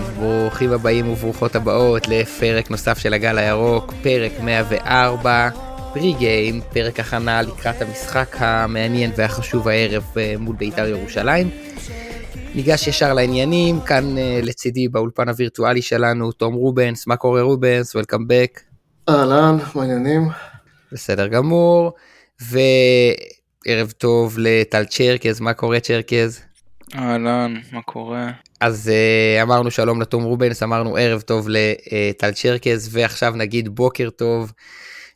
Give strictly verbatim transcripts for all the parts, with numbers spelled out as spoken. אז ברוכים הבאים וברוכות הבאות לפרק נוסף של הגל הירוק, פרק מאה וארבע, פרי גיים, פרק הכנה לקראת המשחק המעניין והחשוב הערב מול בית"ר ירושלים. ניגש ישר לעניינים, כאן לצידי באולפן הווירטואלי שלנו, תום רובנס, מה קורה רובנס, וולקאם בק. אהלן, מה העניינים? בסדר גמור, וערב טוב לטל צ'רקז, מה קורה צ'רקז? אהלן, מה קורה? אז uh, אמרנו שלום לתום רובנס, אמרנו ערב טוב לטל צ'רקז, ועכשיו נגיד בוקר טוב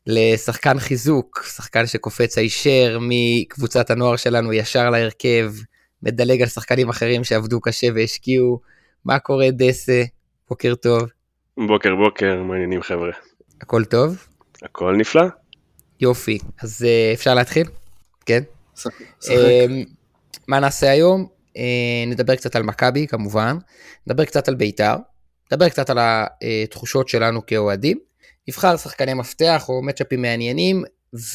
לשחקן חיזוק, שחקן שקופץ הישר מקבוצת הנוער שלנו ישר להרכב, מדלג על שחקנים אחרים שעבדו קשה והשקיעו. מה קורה דסה? בוקר טוב. בוקר בוקר, מעניינים חבר'ה. הכל טוב? הכל נפלא. יופי, אז uh, אפשר להתחיל? כן? שחק. Uh, מה נעשה היום? נדבר קצת על מכבי כמובן, נדבר קצת על ביתר, נדבר קצת על התחושות שלנו כאוהדים, נבחר שחקני מפתח או מצ'אפים מעניינים,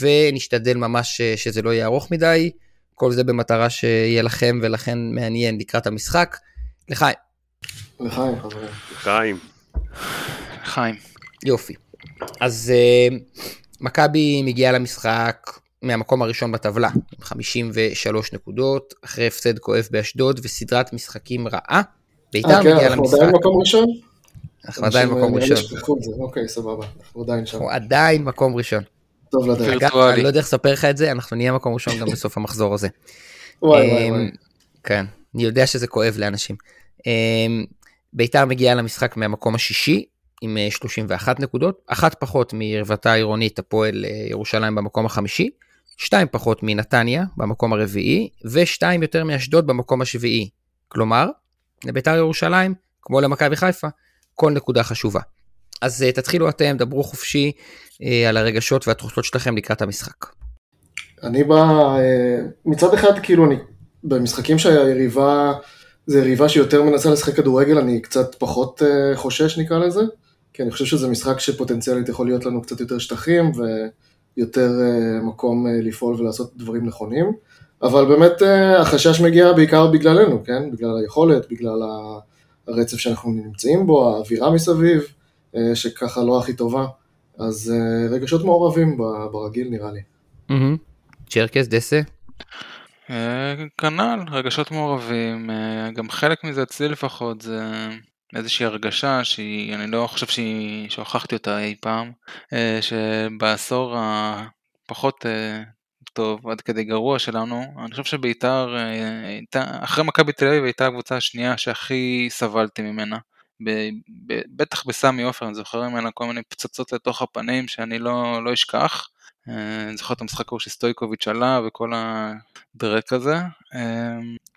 ונשתדל ממש שזה לא יהיה ארוך מדי, כל זה במטרה שיהיה לכם ולכן מעניין לקראת המשחק. לחיים. לחיים חברים. לחיים. לחיים. יופי. אז מכבי מגיעה למשחק מהמקום הראשון בטבלה, חמישים ושלוש נקודות, אחרי הפסד כואב באשדוד, וסדרת משחקים רעה, ביתר מגיעה למשחק. אנחנו עדיין מקום ראשון? אנחנו עדיין מקום ראשון. אוקיי, סבבה, אנחנו עדיין שם. אנחנו עדיין מקום ראשון. טוב לדעת. אגב, אני לא יודע לספר לך את זה, אנחנו נהיה מקום ראשון גם בסוף המחזור הזה. וואי וואי וואי. כן, אני יודע שזה כואב לאנשים. ביתר מגיעה למשחק מהמקום השישי, עם שלושים ואחת נקודות, אחת פחות מרבתה העירונית הפועל ירושלים במקום החמישי, שתיים פחות מנתניה במקום הרביעי, ושתיים יותר מאשדוד במקום השביעי. כלומר, לביתר ירושלים, כמו למכבי חיפה, כל נקודה חשובה. אז תתחילו אתם, דברו חופשי על הרגשות והתחושות שלכם לקראת המשחק. אני בא, מצד אחד, כאילו אני, במשחקים שהיריבה, זה יריבה שיותר מנסה לשחק כדורגל, אני קצת פחות חושש נקרא לזה, כי אני חושב שזה משחק שפוטנציאלית יכול להיות לנו קצת יותר שטחים, ויותר מקום לפעול ולעשות דברים נכונים, אבל באמת החשש מגיע בעיקר בגללנו, כן? בגלל היכולת, בגלל הרצף שאנחנו נמצאים בו, האווירה מסביב, שככה לא הכי טובה, אז רגשות מעורבים ברגיל נראה לי. צ'רקס דסה? כנ"ל, רגשות מעורבים, גם חלק מזה אצלי לפחות זה איזושהי הרגשה שאני לא חושב שהוכחתי אותה אי פעם, שבעשור הפחות טוב עד כדי גרוע שלנו, אני חושב שביתר, אחרי מכבי תל אביב הייתה הקבוצה השנייה שהכי סבלתי ממנה, בטח בסמי עופר, אני זוכר ממנה כל מיני פצצות לתוך הפנים שאני לא אשכח, אני זוכר את המשחק ההוא שסטויקוביץ' עלה וכל הדרק הזה.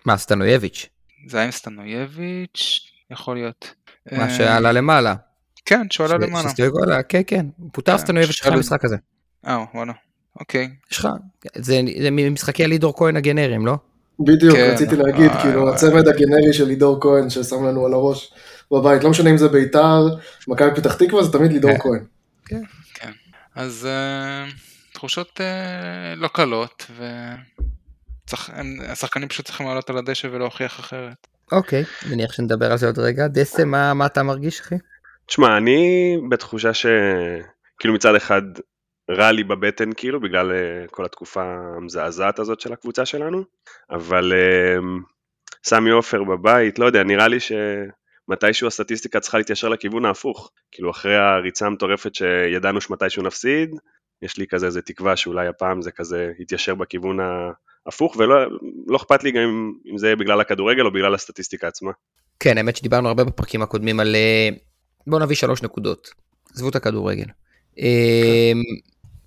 מה, סטנויביץ'? זה היה עם סטנויביץ', יכול להיות. מה שעלה למעלה. כן, שעלה למעלה. שסטויקוביץ' עלה, כן, כן. פותר סטנויביץ' שלך במשחק הזה. אה, וואלה, אוקיי. שלך, זה ממשחקי לידור כהן הגנרים, לא? בדיוק, רציתי להגיד, כאילו, הצמד הגנרי של לידור כהן ששם לנו על הראש בבית, לא משנה אם זה ביתר, מכבי פתח תקווה, זה תמיד לידור כהן. כן, כן. אז תחושות לא קלות, והשחקנים פשוט צריכים לעלות על הדשא ולהוכיח אחרת. אוקיי, נניח שנדבר על זה עוד רגע. דסה, מה אתה מרגיש, אחי? תשמע, אני בתחושה שכאילו מצד אחד רע לי בבטן, כאילו, בגלל כל התקופה המזעזעת הזאת של הקבוצה שלנו, אבל סמי עופר בבית, לא יודע, נראה לי ש... מתישהו הסטטיסטיקה צריכה להתיישר לכיוון ההפוך, כאילו אחרי הריצה המטורפת שידענו שמתישהו נפסיד, יש לי כזה איזה תקווה שאולי הפעם זה כזה יתיישר בכיוון ההפוך, ולא לא אכפת לי גם אם זה בגלל הכדורגל או בגלל הסטטיסטיקה עצמה. כן, האמת שדיברנו הרבה בפרקים הקודמים על, בוא נביא שלוש נקודות, עזבו את הכדורגל.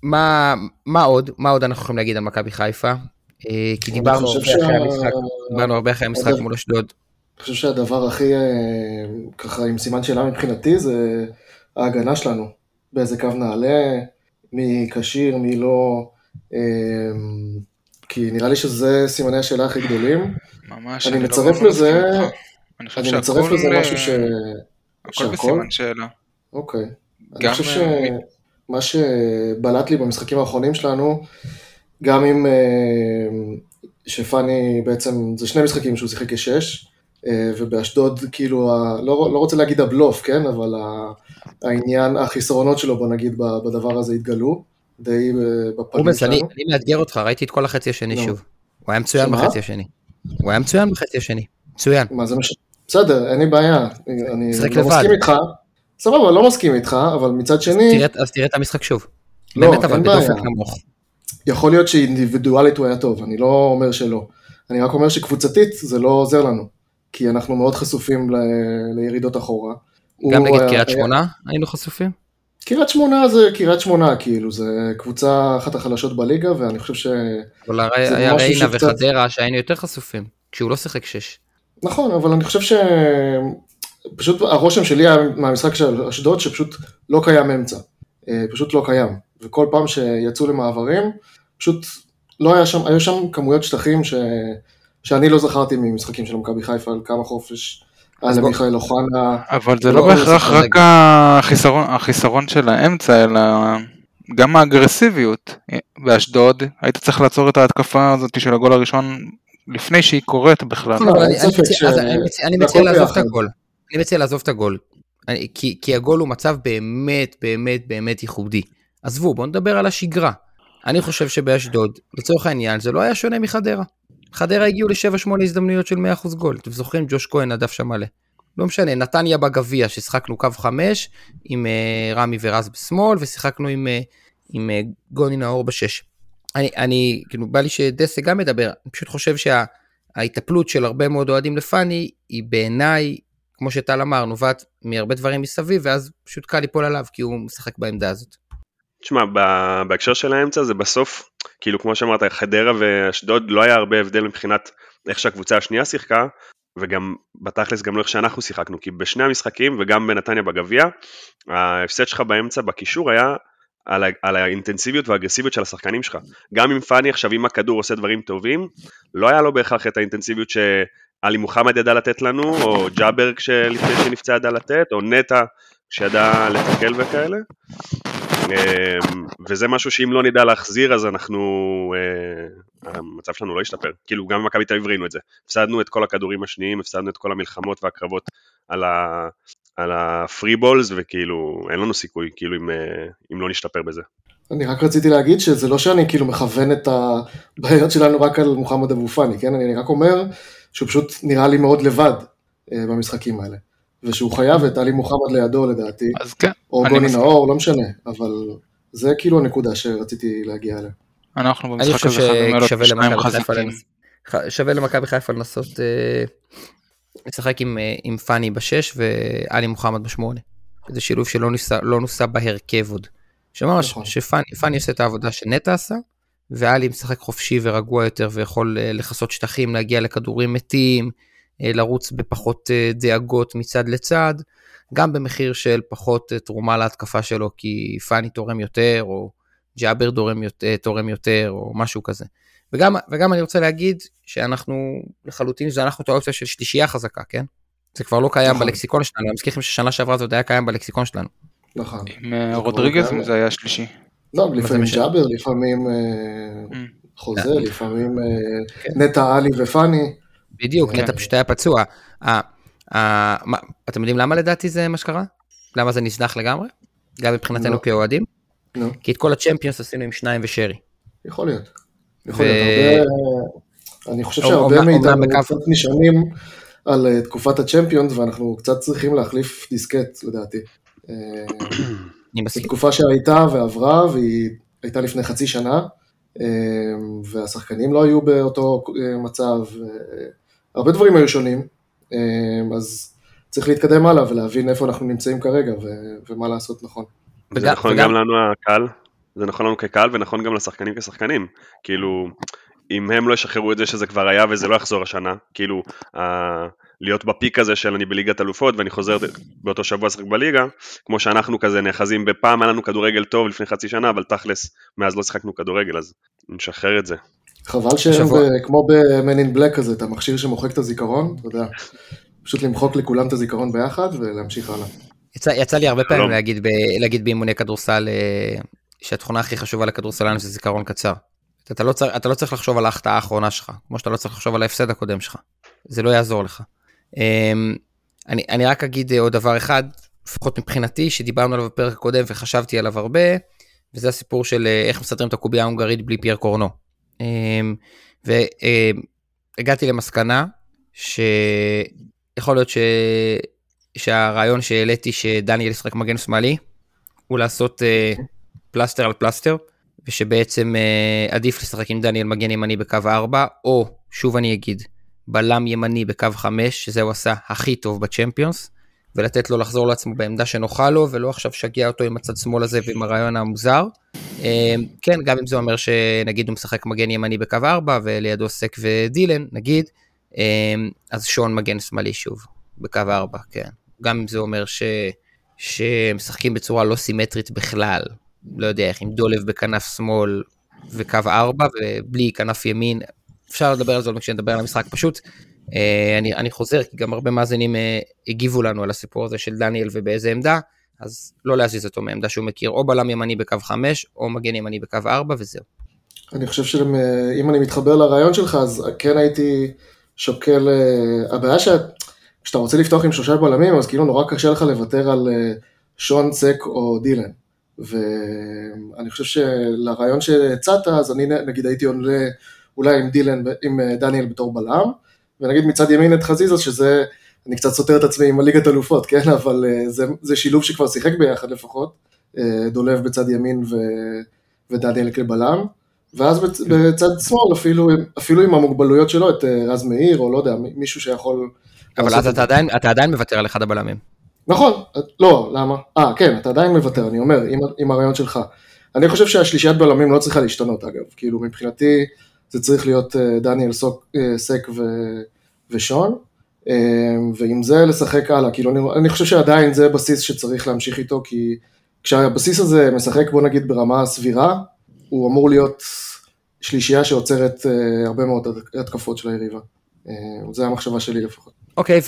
מה, מה עוד? מה עוד אנחנו יכולים להגיד על מכבי חיפה? כי דיברנו הרבה אחרי המשחק מול אשדוד. אני חושב שהדבר הכי, ככה עם סימן שאלה מבחינתי, זה ההגנה שלנו, באיזה קו נעלה, מי קשיר, מי לא, כי נראה לי שזה סימני השאלה הכי גדולים. ממש, אני מצרף לזה, אני מצרף לזה משהו ש... הכל בסימן שאלה. אוקיי, אני חושב שמה שבלט לי במשחקים האחרונים שלנו, גם אם שפני בעצם, זה שני משחקים שהוא שיחק כשש, ובאשדוד, כאילו, לא, לא רוצה להגיד הבלוף, כן? אבל העניין, החיסרונות שלו, בוא נגיד, בדבר הזה התגלו, די בפנים שלנו. אני, אני מאתגר אותך, ראיתי את כל החצי השני לא. שוב. הוא היה מצוין שמה? בחצי השני. הוא היה מצוין בחצי השני. מצוין. מה זה מש... בסדר, אין לי בעיה. אני לא מסכים איתך. סבבה, לא מסכים איתך, אבל מצד שני... אז תראה, אז תראה את המשחק שוב. לא, באמת, אבל בדופן כמוך. יכול להיות שאינדיבידואלית הוא היה טוב, אני לא אומר שלא. אני רק אומר שקבוצתית זה לא עוזר לנו, כי אנחנו מאוד חשופים ל... לירידות אחורה. גם נגיד היה... קריית שמונה היינו חשופים? קריית שמונה זה קריית שמונה, כאילו, זה קבוצה אחת החלשות בליגה, ואני חושב ש... אבל היה ריינה וחדרה שהיינו יותר חשופים, כשהוא לא שיחק שש. נכון, אבל אני חושב ש... פשוט הרושם שלי מהמשחק של אשדוד, שפשוט לא קיים אמצע, פשוט לא קיים, וכל פעם שיצאו למעברים, פשוט לא היה שם, היו שם כמויות שטחים ש... שאני לא זכרתי ממשחקים של מכבי חיפה, על כמה חופש, על מיכאל אוחנה. אבל זה לא בהכרח רק החיסרון של האמצע, אלא גם האגרסיביות. באשדוד, היית צריך לעצור את ההתקפה הזאת של הגול הראשון, לפני שהיא קורית בכלל. אני מציע לעזוב את הגול. אני מציע לעזוב את הגול. כי הגול הוא מצב באמת, באמת, באמת ייחודי. עזבו, בואו נדבר על השגרה. אני חושב שבאשדוד, לצורך העניין, זה לא היה שונה מחדרה. חדרה הגיעו ל-שבע שמונה הזדמנויות של מאה אחוז גול. אתם זוכרים, ג'וש כהן הדף שם מלא. לא משנה, נתניה בגביה, ששיחקנו קו חמש, עם רמי ורז בשמאל, ושיחקנו עם גוני נאור בשש. אני, אני, כאילו, בא לי שדסה גם מדבר, אני פשוט חושב שההיטפלות של הרבה מאוד אוהדים לפני, היא בעיניי, כמו שטל אמר, נובעת מהרבה דברים מסביב, ואז פשוט קל ליפול עליו, כי הוא משחק בעמדה הזאת. תשמע, בהקשר של האמצע, זה בסוף, כאילו כמו שאמרת, חדרה ואשדוד, לא היה הרבה הבדל מבחינת איך שהקבוצה השנייה שיחקה, וגם בתכלס גם לא איך שאנחנו שיחקנו, כי בשני המשחקים, וגם בנתניה בגביה, ההפסד שלך באמצע, בקישור היה על, ה- על האינטנסיביות והאגרסיביות של השחקנים שלך. גם אם פני עכשיו עם הכדור עושה דברים טובים, לא היה לו בהכרח את האינטנסיביות שאלי מוחמד ידע לתת לנו, או ג'אבר כשלפני שנפצע ידע לתת, או נטה שידע לתקל וכאלה. וזה משהו שאם לא נדע להחזיר, אז אנחנו, המצב שלנו לא ישתפר. כאילו, גם במכבי תל אביב ראינו את זה. הפסדנו את כל הכדורים השניים, הפסדנו את כל המלחמות והקרבות על ה... על הפרי בולס, וכאילו, אין לנו סיכוי, כאילו, אם, אם לא נשתפר בזה. אני רק רציתי להגיד שזה לא שאני כאילו מכוון את הבעיות שלנו רק על מוחמד אבו פאני, כן? אני רק אומר שהוא פשוט נראה לי מאוד לבד במשחקים האלה, ושהוא חייב את עלי מוחמד לידו, לדעתי, אז כן, או גוני נאור, לא משנה, אבל זה כאילו הנקודה שרציתי להגיע אליה. אנחנו במשחק הזה שווה למכבי חיפה, שווה למכבי חיפה לנסות... משחק עם, עם פני בשש ואלי מוחמד בשמונה. זה שילוב שלא נוסע, לא נוסע בהרכב עוד. שממש, נכון. שפני, פני עושה את העבודה שנטה עשה, ואלי משחק חופשי ורגוע יותר, ויכול לחסות שטחים, להגיע לכדורים מתים, לרוץ בפחות דאגות מצד לצד, גם במחיר של פחות תרומה להתקפה שלו, כי פני תורם יותר, או ג'אבר תורם יותר, או משהו כזה. וגם, וגם אני רוצה להגיד שאנחנו לחלוטין, זה אנחנו את האופציה של שלישייה חזקה, כן? זה כבר לא קיים בלקסיקון שלנו, המזכירים ששנה שעברה זה עוד היה קיים בלקסיקון שלנו. נכון. עם רודריגז זה היה שלישי. לא, לפעמים ג'אבר, לפעמים חוזה, לפעמים נטע אלי ופני. בדיוק, נטע פשוט היה פצוע. אתם יודעים למה לדעתי זה מה שקרה? למה זה נזנח לגמרי? גם מבחינתנו כאוהדים? כי את כל הצ'מפיונס עשינו עם שניים ושרי. יכול להיות. יכול להיות, אני חושב שהרבה מאיתנו קצת נשענים על תקופת הצ'מפיונס, ואנחנו קצת צריכים להחליף דיסקט, לדעתי. בתקופה שהייתה ועברה, והיא הייתה לפני חצי שנה, והשחקנים לא היו באותו מצב, הרבה דברים היו שונים, אז צריך להתקדם הלאה ולהבין איפה אנחנו נמצאים כרגע, ומה לעשות נכון. זה נכון גם לנו הקהל? זה נכון לנו כקהל, ונכון גם לשחקנים כשחקנים, כאילו, אם הם לא ישחררו את זה שזה כבר היה, וזה לא יחזור השנה, כאילו, ה- להיות בפיק הזה של אני בליגת אלופות, ואני חוזר באותו שבוע שחק בליגה, כמו שאנחנו כזה נאחזים בפעם, היה לנו כדורגל טוב לפני חצי שנה, אבל תכלס, מאז לא שחקנו כדורגל, אז נשחרר את זה. חבל שהם, ב- כמו ב-Man in Black הזה, את המכשיר שמוחק את הזיכרון, אתה יודע, פשוט למחוק לכולם את הזיכרון ביחד, ולהמשיך הלאה. יצא, יצא לי הרבה פעמים להגיד ב- להגיד באימוני כדורסל, שהתכונה הכי חשובה לכדורסלן זה זיכרון קצר. אתה לא צריך, אתה לא צריך לחשוב על ההחטאה האחרונה שלך, כמו שאתה לא צריך לחשוב על ההפסד הקודם שלך. זה לא יעזור לך. אני, אני רק אגיד עוד דבר אחד, לפחות מבחינתי, שדיברנו עליו בפרק הקודם וחשבתי עליו הרבה, וזה הסיפור של איך מסתדרים את הקובייה ההונגרית בלי פייר קורנו. והגעתי למסקנה שיכול להיות ש... שהרעיון שהעליתי שדניאל ישחק מגן שמאלי, הוא לעשות פלסטר על פלסטר, ושבעצם עדיף לשחק עם דניאל מגן ימני בקו ארבע, או שוב אני אגיד, בלם ימני בקו חמש, שזה הוא עשה הכי טוב בצ'מפיונס, ולתת לו לחזור לעצמו בעמדה שנוחה לו, ולא עכשיו שגיע אותו עם הצד שמאל הזה ועם הרעיון המוזר. כן, גם אם זה אומר שנגיד הוא משחק מגן ימני בקו ארבע, ולידו סק ודילן, נגיד, אז שון מגן שמאלי שוב, בקו ארבע, כן. גם אם זה אומר ש... שמשחקים בצורה לא סימטרית בכלל, לא יודע איך, עם דולב בכנף שמאל וקו ארבע, ובלי כנף ימין, אפשר לדבר על זה עוד כשנדבר על המשחק פשוט, אני, אני חוזר, כי גם הרבה מאזינים הגיבו לנו על הסיפור הזה של דניאל ובאיזה עמדה, אז לא להזיז אותו מעמדה שהוא מכיר, או בלם ימני בקו חמש, או מגן ימני בקו ארבע, וזהו. אני חושב שאם אני מתחבר לרעיון שלך, אז כן הייתי שוקל, הבעיה שאת, כשאתה רוצה לפתוח עם שלושה בלמים, אז כאילו נורא קשה לך לוותר על שון, צק או דילן, ואני חושב שלרעיון שהצעת, אז אני נגיד הייתי עולה, אולי עם דילן, עם דניאל בתור בלם, ונגיד מצד ימין את חזיזה, שזה, אני קצת סותר את עצמי עם הליגת אלופות, כן, אבל זה, זה שילוב שכבר שיחק ביחד לפחות, דולב בצד ימין ו, ודניאל כבלם, ואז בצד שמאל, אפילו, אפילו עם המוגבלויות שלו, את רז מאיר, או לא יודע, מישהו שיכול... אבל אז אתה עדיין, אתה עדיין מוותר על אחד הבלמים. נכון, לא, למה? אה, כן, אתה עדיין מוותר, אני אומר, עם, עם הרעיון שלך. אני חושב שהשלישיית בלמים לא צריכה להשתנות, אגב, כאילו מבחינתי... זה צריך להיות דניאל סק ושון, ועם זה לשחק הלאה, כאילו אני חושב שעדיין זה בסיס שצריך להמשיך איתו, כי כשהבסיס הזה משחק בוא נגיד ברמה סבירה, הוא אמור להיות שלישייה שעוצרת הרבה מאוד התקפות של היריבה, זה המחשבה שלי לפחות. אוקיי,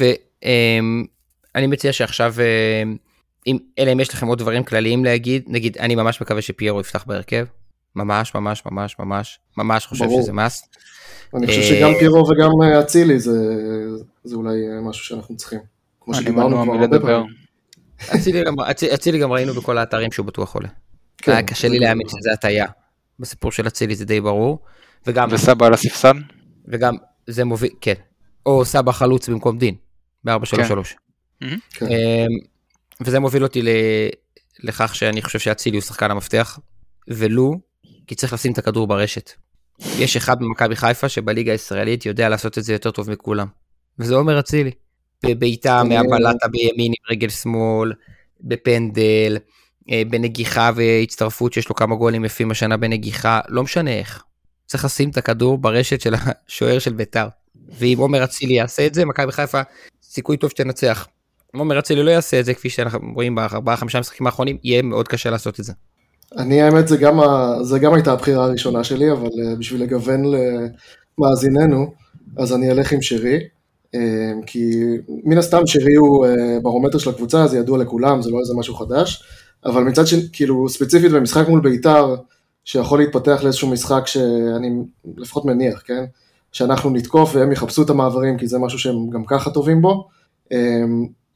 ואני מציע שעכשיו, אלא אם יש לכם עוד דברים כלליים להגיד, נגיד אני ממש מקווה שפיירו יפתח בהרכב, ממש, ממש, ממש, ממש, ממש חושב ברור. שזה מס. אני חושב שגם פירו וגם אצילי זה, זה אולי משהו שאנחנו צריכים. כמו שדיברנו כבר הרבה פעמים. אצילי גם, אצילי גם ראינו בכל האתרים שהוא בטוח עולה. כן, היה קשה לי להאמין שזה הטעיה. בסיפור של אצילי זה די ברור. וגם, וסבא על הספסן? וגם זה מוביל, כן. או סבא חלוץ במקום דין, ב-ארבע שלוש שלוש. כן. וזה מוביל אותי לכך שאני חושב שאצילי הוא שחקן המפתח, ולו, כי צריך לשים את הכדור ברשת. יש אחד במכבי חיפה שבליגה הישראלית יודע לעשות את זה יותר טוב מכולם. וזה עומר אצילי. בביתה מהבלטה בימין עם רגל שמאל, בפנדל, בנגיחה והצטרפות שיש לו כמה גולים יפים השנה בנגיחה, לא משנה איך. צריך לשים את הכדור ברשת של השוער של ביתר. ואם עומר אצילי יעשה את זה, מכבי חיפה סיכוי טוב שתנצח. אם עומר אצילי לא יעשה את זה, כפי שאנחנו רואים בארבעה חמישה משחקים האחרונים, יהיה מאוד קשה לעשות את זה. אני האמת, זה גם, זה גם הייתה הבחירה הראשונה שלי, אבל בשביל לגוון למאזיננו, אז אני אלך עם שרי, כי מן הסתם שרי הוא ברומטר של הקבוצה, זה ידוע לכולם, זה לא איזה משהו חדש, אבל מצד שכאילו ספציפית במשחק מול ביתר, שיכול להתפתח לאיזשהו משחק שאני לפחות מניח, כן? שאנחנו נתקוף והם יחפשו את המעברים, כי זה משהו שהם גם ככה טובים בו,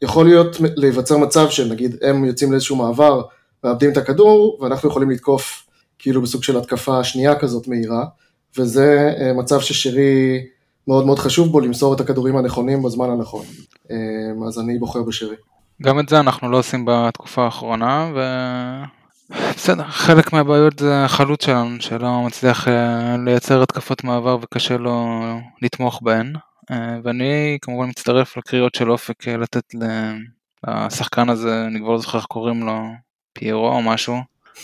יכול להיות להיווצר מצב שנגיד הם יוצאים לאיזשהו מעבר, מאבדים את הכדור, ואנחנו יכולים לתקוף כאילו בסוג של התקפה שנייה כזאת מהירה, וזה מצב ששרי מאוד מאוד חשוב בו, למסור את הכדורים הנכונים בזמן הנכון. אז אני בוחר בשרי. גם את זה אנחנו לא עושים בתקופה האחרונה, ו... בסדר, חלק מהבעיות זה החלוט שלנו, שלא מצליח לייצר התקפות מעבר, וקשה לו לתמוך בהן, ואני כמובן מצטרף לקריאות של אופק, לתת לשחקן הזה, אני כבר זוכר איך קוראים לו, פיירו או משהו,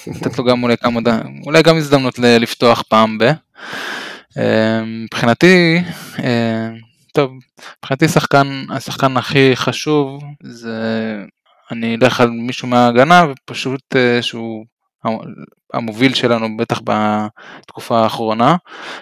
לתת לו גם אולי כמה, אולי גם הזדמנות לפתוח פעם ב. מבחינתי, טוב, מבחינתי שחקן, השחקן הכי חשוב, זה אני אלך על מישהו מההגנה, ופשוט שהוא המוביל שלנו בטח בתקופה האחרונה,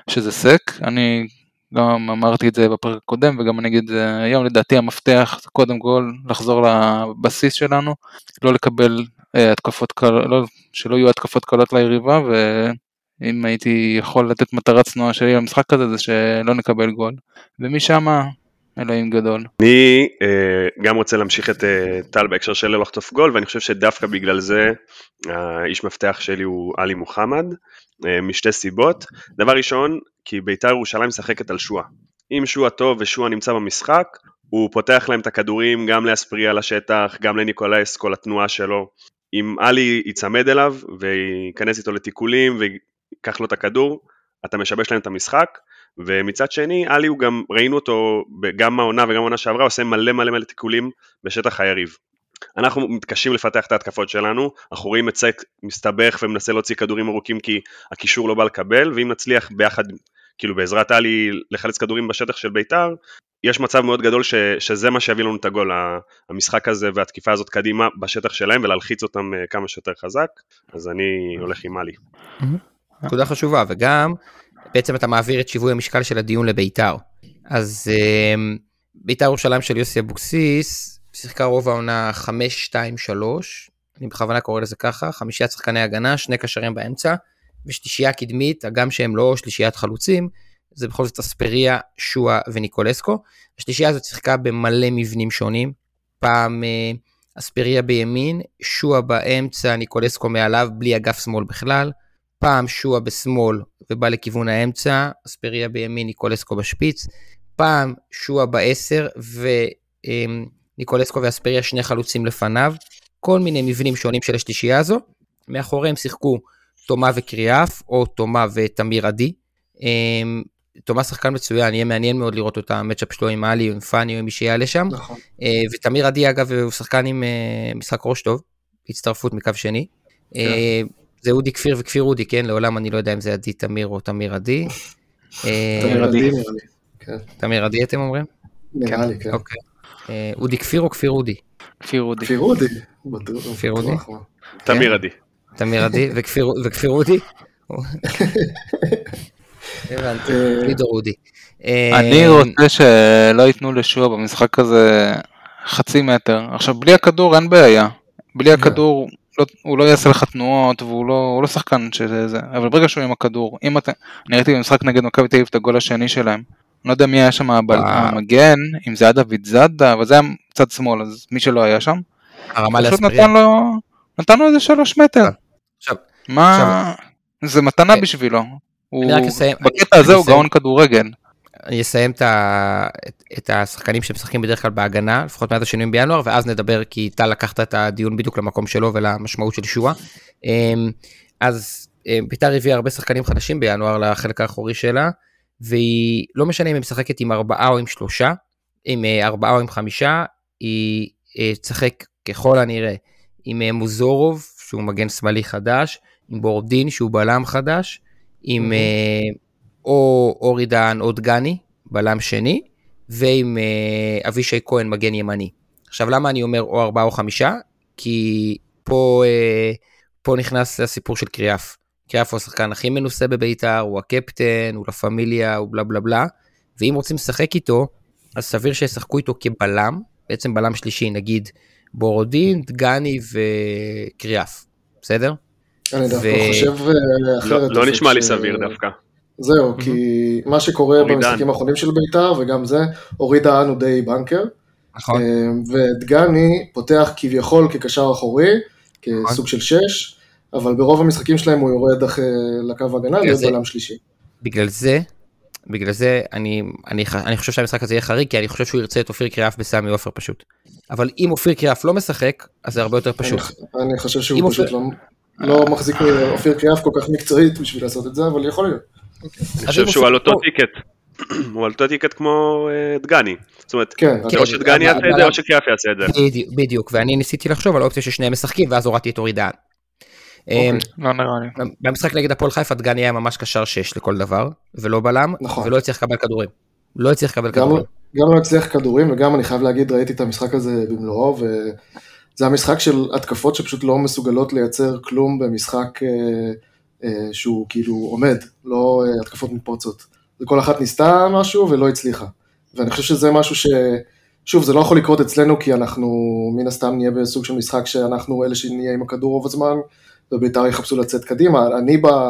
שזה סק, אני גם אמרתי את זה בפרק הקודם, וגם אני אגיד היום לדעתי המפתח, קודם כל לחזור לבסיס שלנו, לא לקבל התקפות קלות, לא, שלא יהיו התקפות קלות ליריבה, ואם הייתי יכול לתת מטרת צנועה שלי למשחק הזה, זה שלא נקבל גול. ומשם אלוהים גדול. אני גם רוצה להמשיך את טל בהקשר של לא לחטוף גול, ואני חושב שדווקא בגלל זה, האיש מפתח שלי הוא עלי מוחמד, משתי סיבות. דבר ראשון, כי בית"ר ירושלים משחקת על שועה. אם שועה טוב ושועה נמצא במשחק, הוא פותח להם את הכדורים, גם לאספריה לשטח, גם לניקולאס, כל התנועה שלו. אם עלי יצמד אליו, ויכנס איתו לתיקולים, ויקח לו את הכדור, אתה משבש להם את המשחק. ומצד שני, עלי הוא גם, ראינו אותו, גם העונה וגם העונה שעברה, עושה מלא מלא מלא תיקולים בשטח היריב. אנחנו מתקשים לפתח את ההתקפות שלנו, אנחנו רואים את צק מסתבך ומנסה להוציא כדורים ארוכים, כי הקישור לא בא לקבל, ואם נצליח ביחד, כאילו בעזרת עלי, לחלץ כדורים בשטח של בית"ר, יש מצב מאוד גדול ש, שזה מה שהביא לנו את הגול, המשחק הזה והתקיפה הזאת קדימה בשטח שלהם, ולהלחיץ אותם כמה שיותר חזק, אז אני הולך עם עלי. נקודה חשובה, וגם בעצם אתה מעביר את שיווי המשקל של הדיון לביתר. אז ביתר ירושלים של יוסי אבוקסיס, שיחקה רוב העונה חמש שתיים שלוש, אני בכוונה קורא לזה ככה, חמישיית שחקני הגנה, שני קשרים באמצע, ושלישייה קדמית, גם שהם לא שלישיית חלוצים, זה בכל זאת אספריה, שואה וניקולסקו. השלישייה הזאת שיחקה במלא מבנים שונים, פעם אספריה בימין, שואה באמצע, ניקולסקו מעליו, בלי אגף שמאל בכלל, פעם שואה בשמאל ובא לכיוון האמצע, אספריה בימין, ניקולסקו בשפיץ, פעם שואה בעשר וניקולסקו ואספריה שני חלוצים לפניו, כל מיני מבנים שונים של השלישייה הזו, מאחוריהם שיחקו תומה וקריאף, או תומה ותמיר עדי, תומה שחקן מצוין, יהיה מעניין מאוד לראות אותה, המצ'אפ שלו עם עלי, עם פני או עם מי שיעלה שם, נכון. ותמיר עדי אגב, הוא שחקן עם משחק ראש טוב, הצטרפות מקו שני, כן. זה אודי כפיר וכפיר אודי, כן, לעולם אני לא יודע אם זה עדי תמיר או תמיר עדי. תמיר עדי, כן. תמיר עדי אתם אומרים? נראה לי, כן. אוקיי. אודי כפיר או כפיר אודי? כפיר אודי. כפיר אודי. כפיר אודי? תמיר עדי. תמיר עדי וכפיר אודי? הבנתי, לידור אודי. אני רוצה שלא ייתנו לשועה במשחק הזה חצי מטר. עכשיו, בלי הכדור אין בעיה. בלי הכדור... הוא לא יעשה לך תנועות, והוא לא שחקן של זה, אבל ברגע שהוא עם הכדור, אני ראיתי במשחק נגד מכבי תל אביב את הגול השני שלהם, אני לא יודע מי היה שם המגן, אם זה היה דוד זאדה, אבל זה היה צד שמאל, אז מי שלא היה שם, פשוט נתן לו איזה שלוש מטר, מה, זה מתנה בשבילו, בקטע הזה הוא גאון כדורגל. אני אסיים את השחקנים שמשחקים בדרך כלל בהגנה, לפחות מעט השינויים בינואר, ואז נדבר, כי טל לקחת את הדיון בדיוק למקום שלו ולמשמעות של שועה. אז בית"ר הביאה הרבה שחקנים חדשים בינואר לחלק האחורי שלה, והיא לא משנה אם היא משחקת עם ארבעה או עם שלושה, עם ארבעה או עם חמישה, היא תשחק ככל הנראה עם מוזורוב, שהוא מגן שמאלי חדש, עם בורדין, שהוא בלם חדש, עם... או אורי דהן או דגני, בלם שני, ועם אה, אבישי כהן מגן ימני. עכשיו למה אני אומר או ארבעה או חמישה? כי פה, אה, פה נכנס הסיפור של קריאף. קריאף הוא השחקן הכי מנוסה בבית"ר, הוא הקפטן, הוא לפמיליה, הוא בלה בלה בלה, ואם רוצים לשחק איתו, אז סביר שישחקו איתו כבלם, בעצם בלם שלישי, נגיד בורודין, דגני וקריאף, בסדר? אני דווקא ו... חושב אחרת. לא, לא נשמע לי ש... סביר דווקא. זהו, mm-hmm. כי מה שקורה במשחקים האחרונים של בית"ר, וגם זה, אורי דהן הוא די בנקר, נכון. ודגני פותח כביכול כקשר אחורי, כסוג נכון. של שש, אבל ברוב המשחקים שלהם הוא יורד אחרי לקו הגנה, להיות בלם שלישי. בגלל זה, בגלל זה, אני, אני, אני חושב שהמשחק הזה יהיה חריג, כי אני חושב שהוא ירצה את אופיר קריאף בסמי עופר פשוט. אבל אם אופיר קריאף לא משחק, אז זה הרבה יותר פשוט. אני, אני חושב שהוא פשוט אופיר... לא, לא מחזיק אופיר קריאף כל כך מקצועית בשביל לעשות את זה, אבל יכול להיות. אני חושב שהוא על אותו טיקט, הוא על אותו טיקט כמו דגני, זאת אומרת, או שדגני יעשה את זה או שקריאף יעשה את זה. בדיוק, ואני ניסיתי לחשוב על האופציה ששניהם משחקים, ואז הורדתי את אורי דהן. במשחק נגד הפועל חיפה, דגני היה ממש קשר שש לכל דבר, ולא בלם, ולא הצליח לקבל כדורים. לא הצליח לקבל כדורים. גם לא הצליח כדורים, וגם אני חייב להגיד, ראיתי את המשחק הזה במלואו, וזה המשחק של התקפות שפשוט לא מסוגלות לייצר כלום במשחק... שהוא כאילו עומד, לא התקפות מתפרצות. כל אחת ניסתה משהו ולא הצליחה. ואני חושב שזה משהו ש... שוב, זה לא יכול לקרות אצלנו, כי אנחנו מן הסתם נהיה בסוג של משחק שאנחנו אלה שנהיה עם הכדור רוב הזמן, ובית"ר יחפשו לצאת קדימה. אני ב... לא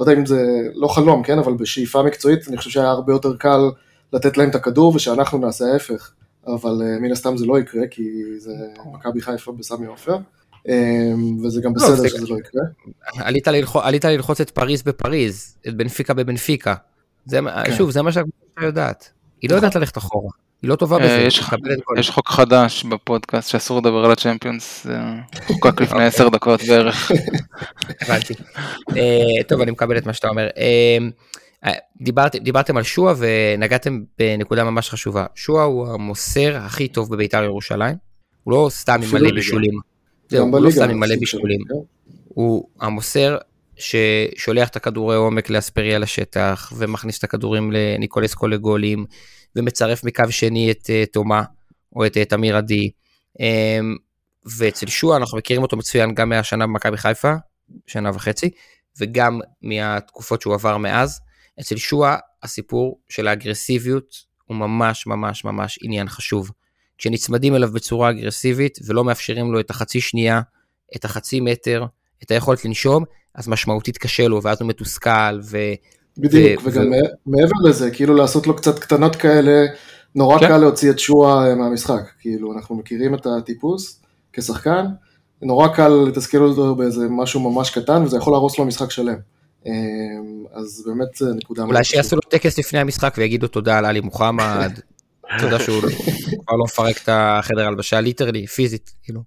יודע אם זה לא חלום, כן? אבל בשאיפה מקצועית, אני חושב שהיה הרבה יותר קל לתת להם את הכדור ושאנחנו נעשה ההפך, אבל מן הסתם זה לא יקרה, כי זה מכבי חיפה בסמי עופר, וזה גם בסדר שזה לא יקרה. עלית ללחוץ את פריז בפריז, את בנפיקה בבנפיקה, שוב, זה מה שאתה יודעת, היא לא יודעת ללכת אחורה, היא לא טובה בזה. יש חוק חדש בפודקאסט שאסור לדבר על הצ'מפיונס, חוקק לפני עשר דקות בערך. הבנתי. טוב, אני מקבל את מה שאתה אומר. דיברתם על שואה ונגעתם בנקודה ממש חשובה. שואה הוא המוסר הכי טוב בביתר ירושלים, הוא לא סתם עם מלא בישולים. הוא לא סתם עם מלא בישולים. הוא המוסר ששולח את הכדורי עומק לאספריה לשטח, ומכניס את הכדורים לניקולס קולגולים, ומצרף מקו שני את תומה, או את תמיר עדי, ואצל שואה אנחנו מכירים אותו מצוין גם מהשנה במכבי חיפה, שנה וחצי, וגם מהתקופות שהוא עבר מאז. אצל שואה הסיפור של האגרסיביות הוא ממש ממש ממש עניין חשוב, כשנצמדים אליו בצורה אגרסיבית, ולא מאפשרים לו את החצי שנייה, את החצי מטר, את היכולת לנשום, אז משמעותית קשה לו, ואז הוא מתוסכל, ו... בדיוק, וגם מעבר לזה, כאילו לעשות לו קצת קטנות כאלה, נורא קל להוציא את שואה מהמשחק, כאילו אנחנו מכירים את הטיפוס כשחקן, נורא קל לתסכל אותו באיזה משהו ממש קטן, וזה יכול להרוס לו משחק שלם, אז באמת נקודה... אולי שיעשו לו טקס לפני המשחק, ויגידו תודה על עלי מוחמד, תודה שהוא כבר לא מפרק את החדר הלבשה, ליטרלי, פיזית, כאילו.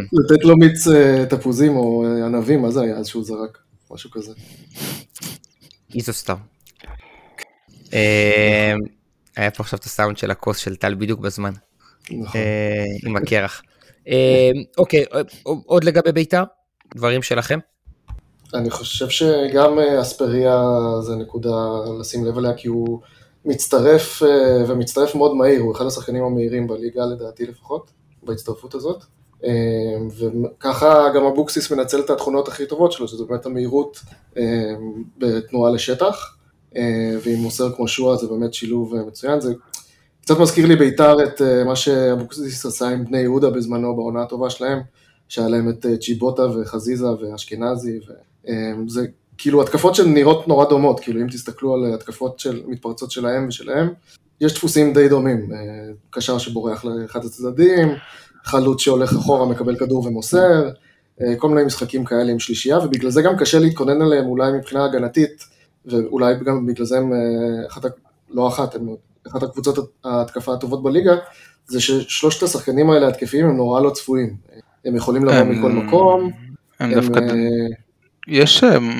לתת לו מיץ תפוזים או ענבים, מה זה היה אז שהוא זרק, משהו כזה. איזוסטר. היה פה עכשיו את הסאונד של הכוס של טל בדיוק בזמן. נכון. עם הקרח. אוקיי, עוד לגבי ביתר, דברים שלכם? אני חושב שגם אספריה זה נקודה לשים לב אליה, כי הוא מצטרף ומצטרף מאוד מהיר, הוא אחד השחקנים המהירים בליגה לדעתי לפחות. בהצטרפות הזאת, וככה גם הבוקסיס מנצל את התכונות הכי טובות שלו, שזו באמת המהירות בתנועה לשטח, ועם מוסר כמו שואה זה באמת שילוב מצוין, זה קצת מזכיר לי ביתר את מה שהבוקסיס עשה עם בני יהודה בזמנו, בעונה הטובה שלהם, שהיה להם את צ'יבוטה וחזיזה ואשכנזי, וזה כאילו התקפות שנראות נורא דומות, כאילו אם תסתכלו על התקפות של מתפרצות שלהם ושלהם, יש דפוסים די דומים, קשר שבורח לאחד הצדדים, חלוץ שהולך אחורה, מקבל כדור ומוסר, כל מיני משחקים כאלה עם שלישייה, ובגלל זה גם קשה להתכונן עליהם אולי מבחינה הגנתית, ואולי גם בגלל זה הם, אחת, לא אחת, הם, אחת הקבוצות ההתקפה הטובות בליגה, זה ששלושת השחקנים האלה התקפיים הם נורא לא צפויים, הם יכולים לבוא מכל מקום, הם, הם דווקא, הם, יש הם...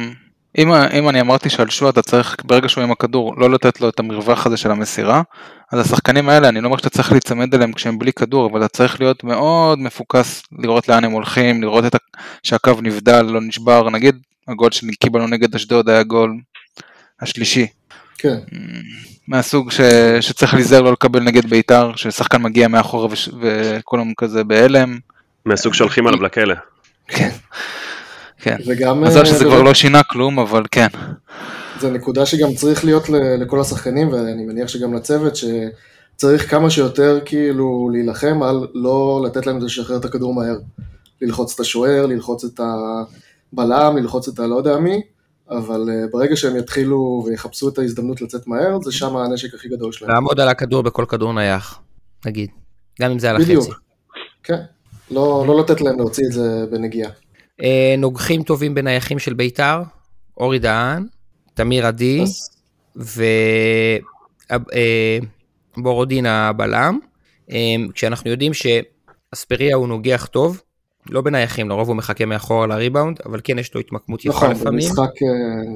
אם, אם אני אמרתי שעל שואה אתה צריך, ברגע שהוא עם הכדור, לא לתת לו את המרווח הזה של המסירה, אז השחקנים האלה, אני לא אומר שאתה צריך להצמד אליהם כשהם בלי כדור, אבל אתה צריך להיות מאוד מפוקס, לראות לאן הם הולכים, לראות את ה... שהקו נבדל, לא נשבר, נגיד, הגול שקיבלנו נגד אשדוד היה גול השלישי. כן. מהסוג ש... שצריך להיזהר לא לקבל נגד ביתר, ששחקן מגיע מאחורה וש... וכולם כזה בהלם. מהסוג שהולכים עליו לכלא. כן. כן, מזל שזה כבר לא שינה כלום, אבל כן. זו נקודה שגם צריך להיות לכל השחקנים, ואני מניח שגם לצוות, שצריך כמה שיותר כאילו להילחם על לא לתת להם לשחרר את הכדור מהר. ללחוץ את השוער, ללחוץ את הבלם, ללחוץ את הלא יודע מי, אבל ברגע שהם יתחילו ויחפשו את ההזדמנות לצאת מהר, זה שם הנשק הכי גדול שלהם. לעמוד על הכדור בכל כדור נייח, נגיד, גם אם זה על החצי. בדיוק, כן. לא לתת להם להוציא את זה בנגיעה. נוגחים טובים בנייחים של ביתר, אורי דהן, תמיר עדי, ובורודין הבלם, כשאנחנו יודעים שאספריה הוא נוגח טוב, לא בנייחים, לרוב הוא מחכה מאחור על הריבאונד, אבל כן יש לו התמקמות יפה לפעמים.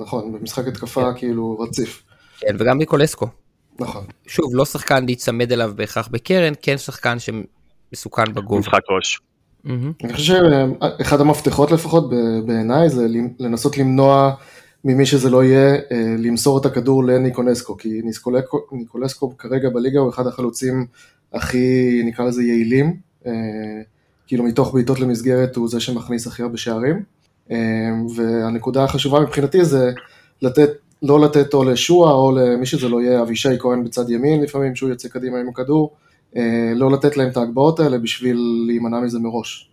נכון, במשחק התקפה כאילו רציף. כן, וגם ניקולסקו. נכון. שוב, לא שחקן להצמד אליו בהכרח בקרן, כן שחקן שמסוכן בגוף. משחק ראש. אני חושב שאחד המפתחות לפחות בעיניי זה לנסות למנוע ממי שזה לא יהיה למסור את הכדור לניקולסקו, כי ניקולסקו כרגע בליגה הוא אחד החלוצים הכי נקרא לזה יעילים, כאילו מתוך בעיטות למסגרת הוא זה שמכניס הכי הרבה שערים, והנקודה החשובה מבחינתי זה לא לתת או לשואה או למי שזה לא יהיה, אבישי כהן בצד ימין לפעמים שהוא יוצא קדימה עם הכדור, לא לתת להם את ההגבעות האלה בשביל להימנע מזה מראש.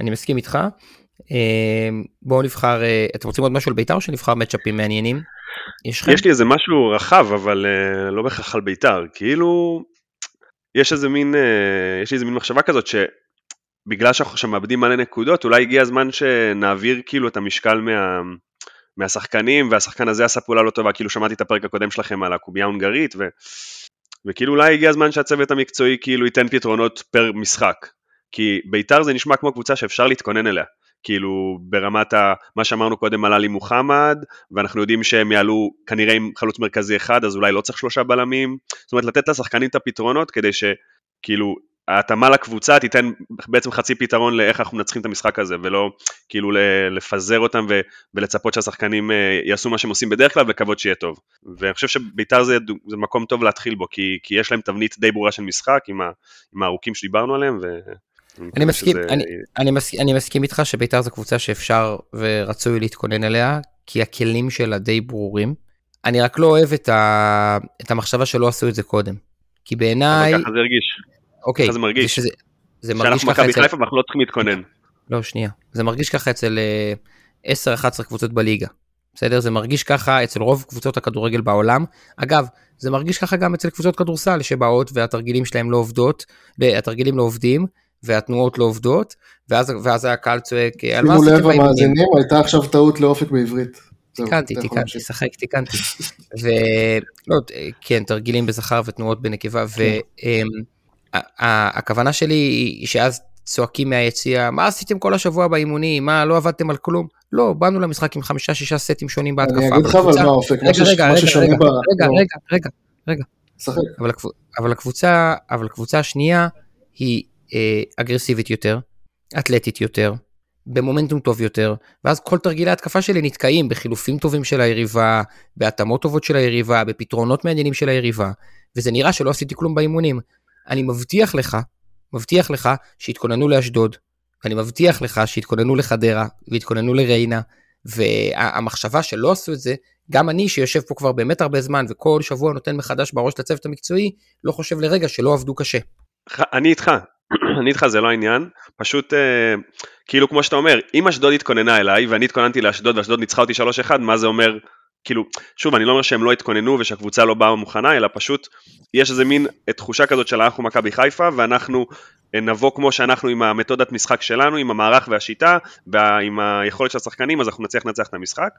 אני מסכים איתך, בואו נבחר, אתם רוצים עוד משהו על ביתר או שנבחר מצ'אפים מעניינים? יש לי איזה משהו רחב, אבל לא בכך על ביתר, כאילו יש איזה מין, יש לי איזה מין מחשבה כזאת שבגלל שאנחנו שמאבדים מלא נקודות, אולי הגיע הזמן שנעביר כאילו את המשקל מה... מהשחקנים, והשחקן הזה עשה פעולה לא טובה, כאילו שמעתי את הפרק הקודם שלכם על הקוביה ההונגרית, ו... וכאילו אולי הגיע הזמן שהצוות המקצועי כאילו ייתן פתרונות פר משחק, כי ביתר זה נשמע כמו קבוצה שאפשר להתכונן אליה, כאילו ברמת ה... מה שאמרנו קודם על עלי מוחמד, ואנחנו יודעים שהם יעלו כנראה עם חלוץ מרכזי אחד, אז אולי לא צריך שלושה בלמים, זאת אומרת לתת לשחקנים את הפתרונות, כדי שכאילו ההתאמה לקבוצה תיתן בעצם חצי פתרון לאיך אנחנו מנצחים את המשחק הזה, ולא כאילו לפזר אותם ו... ולצפות שהשחקנים יעשו מה שהם עושים בדרך כלל, ולקוות שיהיה טוב. ואני חושב שביתר זה, זה מקום טוב להתחיל בו, כי, כי יש להם תבנית די ברורה של משחק, עם, ה... עם הארוכים שדיברנו עליהם, ו... אני מסכים, אני, אני מסכים, אני מסכים איתך שביתר זו קבוצה שאפשר ורצוי להתכונן אליה, כי הכלים שלה די ברורים. אני רק לא אוהב את, ה, את המחשבה שלא עשו את זה קודם. כי בעיניי... אבל ככה זה הרגיש. אוקיי. זה מרגיש. זה שזה, זה מרגיש ככה אצל... בחיפה, אנחנו לא צריכים להתכונן. לא, שנייה. זה מרגיש ככה אצל עשר אחת עשרה קבוצות בליגה. בסדר? זה מרגיש ככה אצל רוב קבוצות הכדורגל בעולם. אגב, זה מרגיש ככה גם אצל קבוצות כדורסל שבאות והתרגילים שלהם לא עובדות, והתרגילים לא עובדים. והתנועות לא עובדות, ואז, ואז היה קהל צועק, שימו לב המאזינים, הייתה עכשיו טעות לאופק בעברית. תיקנתי, תיקנתי, שחק, תיקנתי. ולא, כן, תרגילים בזכר ותנועות בנקבה, והכוונה שלי היא שאז צועקים מהיציאה, מה עשיתם כל השבוע באימונים, מה, לא עבדתם על כלום? לא, באנו למשחק עם חמישה, שישה סטים שונים בהתקפה. אני אגיד לך, אבל מה אופק? רגע, רגע, רגע, רגע, שחק. אבל הקבוצה, אבל הקבוצה השנייה היא אגרסיבית יותר, אתלטית יותר, במומנטום טוב יותר, ואז כל תרגילי ההתקפה שלי נתקעים בחילופים טובים של היריבה, בהתאמות טובות של היריבה, בפתרונות מעניינים של היריבה, וזה נראה שלא עשיתי כלום באימונים. אני מבטיח לך, מבטיח לך שהתכוננו לאשדוד, ואני מבטיח לך שהתכוננו לחדרה, והתכוננו לריינה, והמחשבה שלא עשו את זה, גם אני שיושב פה כבר באמת הרבה זמן, וכל שבוע נותן מחדש בראש לצוות המקצועי, לא חושב לרגע שלא עבדו קשה. אני איתך. אני איתך, זה לא העניין, פשוט אה, כאילו כמו שאתה אומר, אם אשדוד התכוננה אליי, ואני התכוננתי לאשדוד, ואשדוד ניצחה אותי שלוש אחד, מה זה אומר, כאילו, שוב, אני לא אומר שהם לא התכוננו, ושהקבוצה לא באה מוכנה, אלא פשוט, יש איזה מין תחושה כזאת של אנחנו מכבי חיפה, ואנחנו נבוא כמו שאנחנו עם המתודת משחק שלנו, עם המערך והשיטה, ועם היכולת של השחקנים, אז אנחנו נצליח לנצח את המשחק,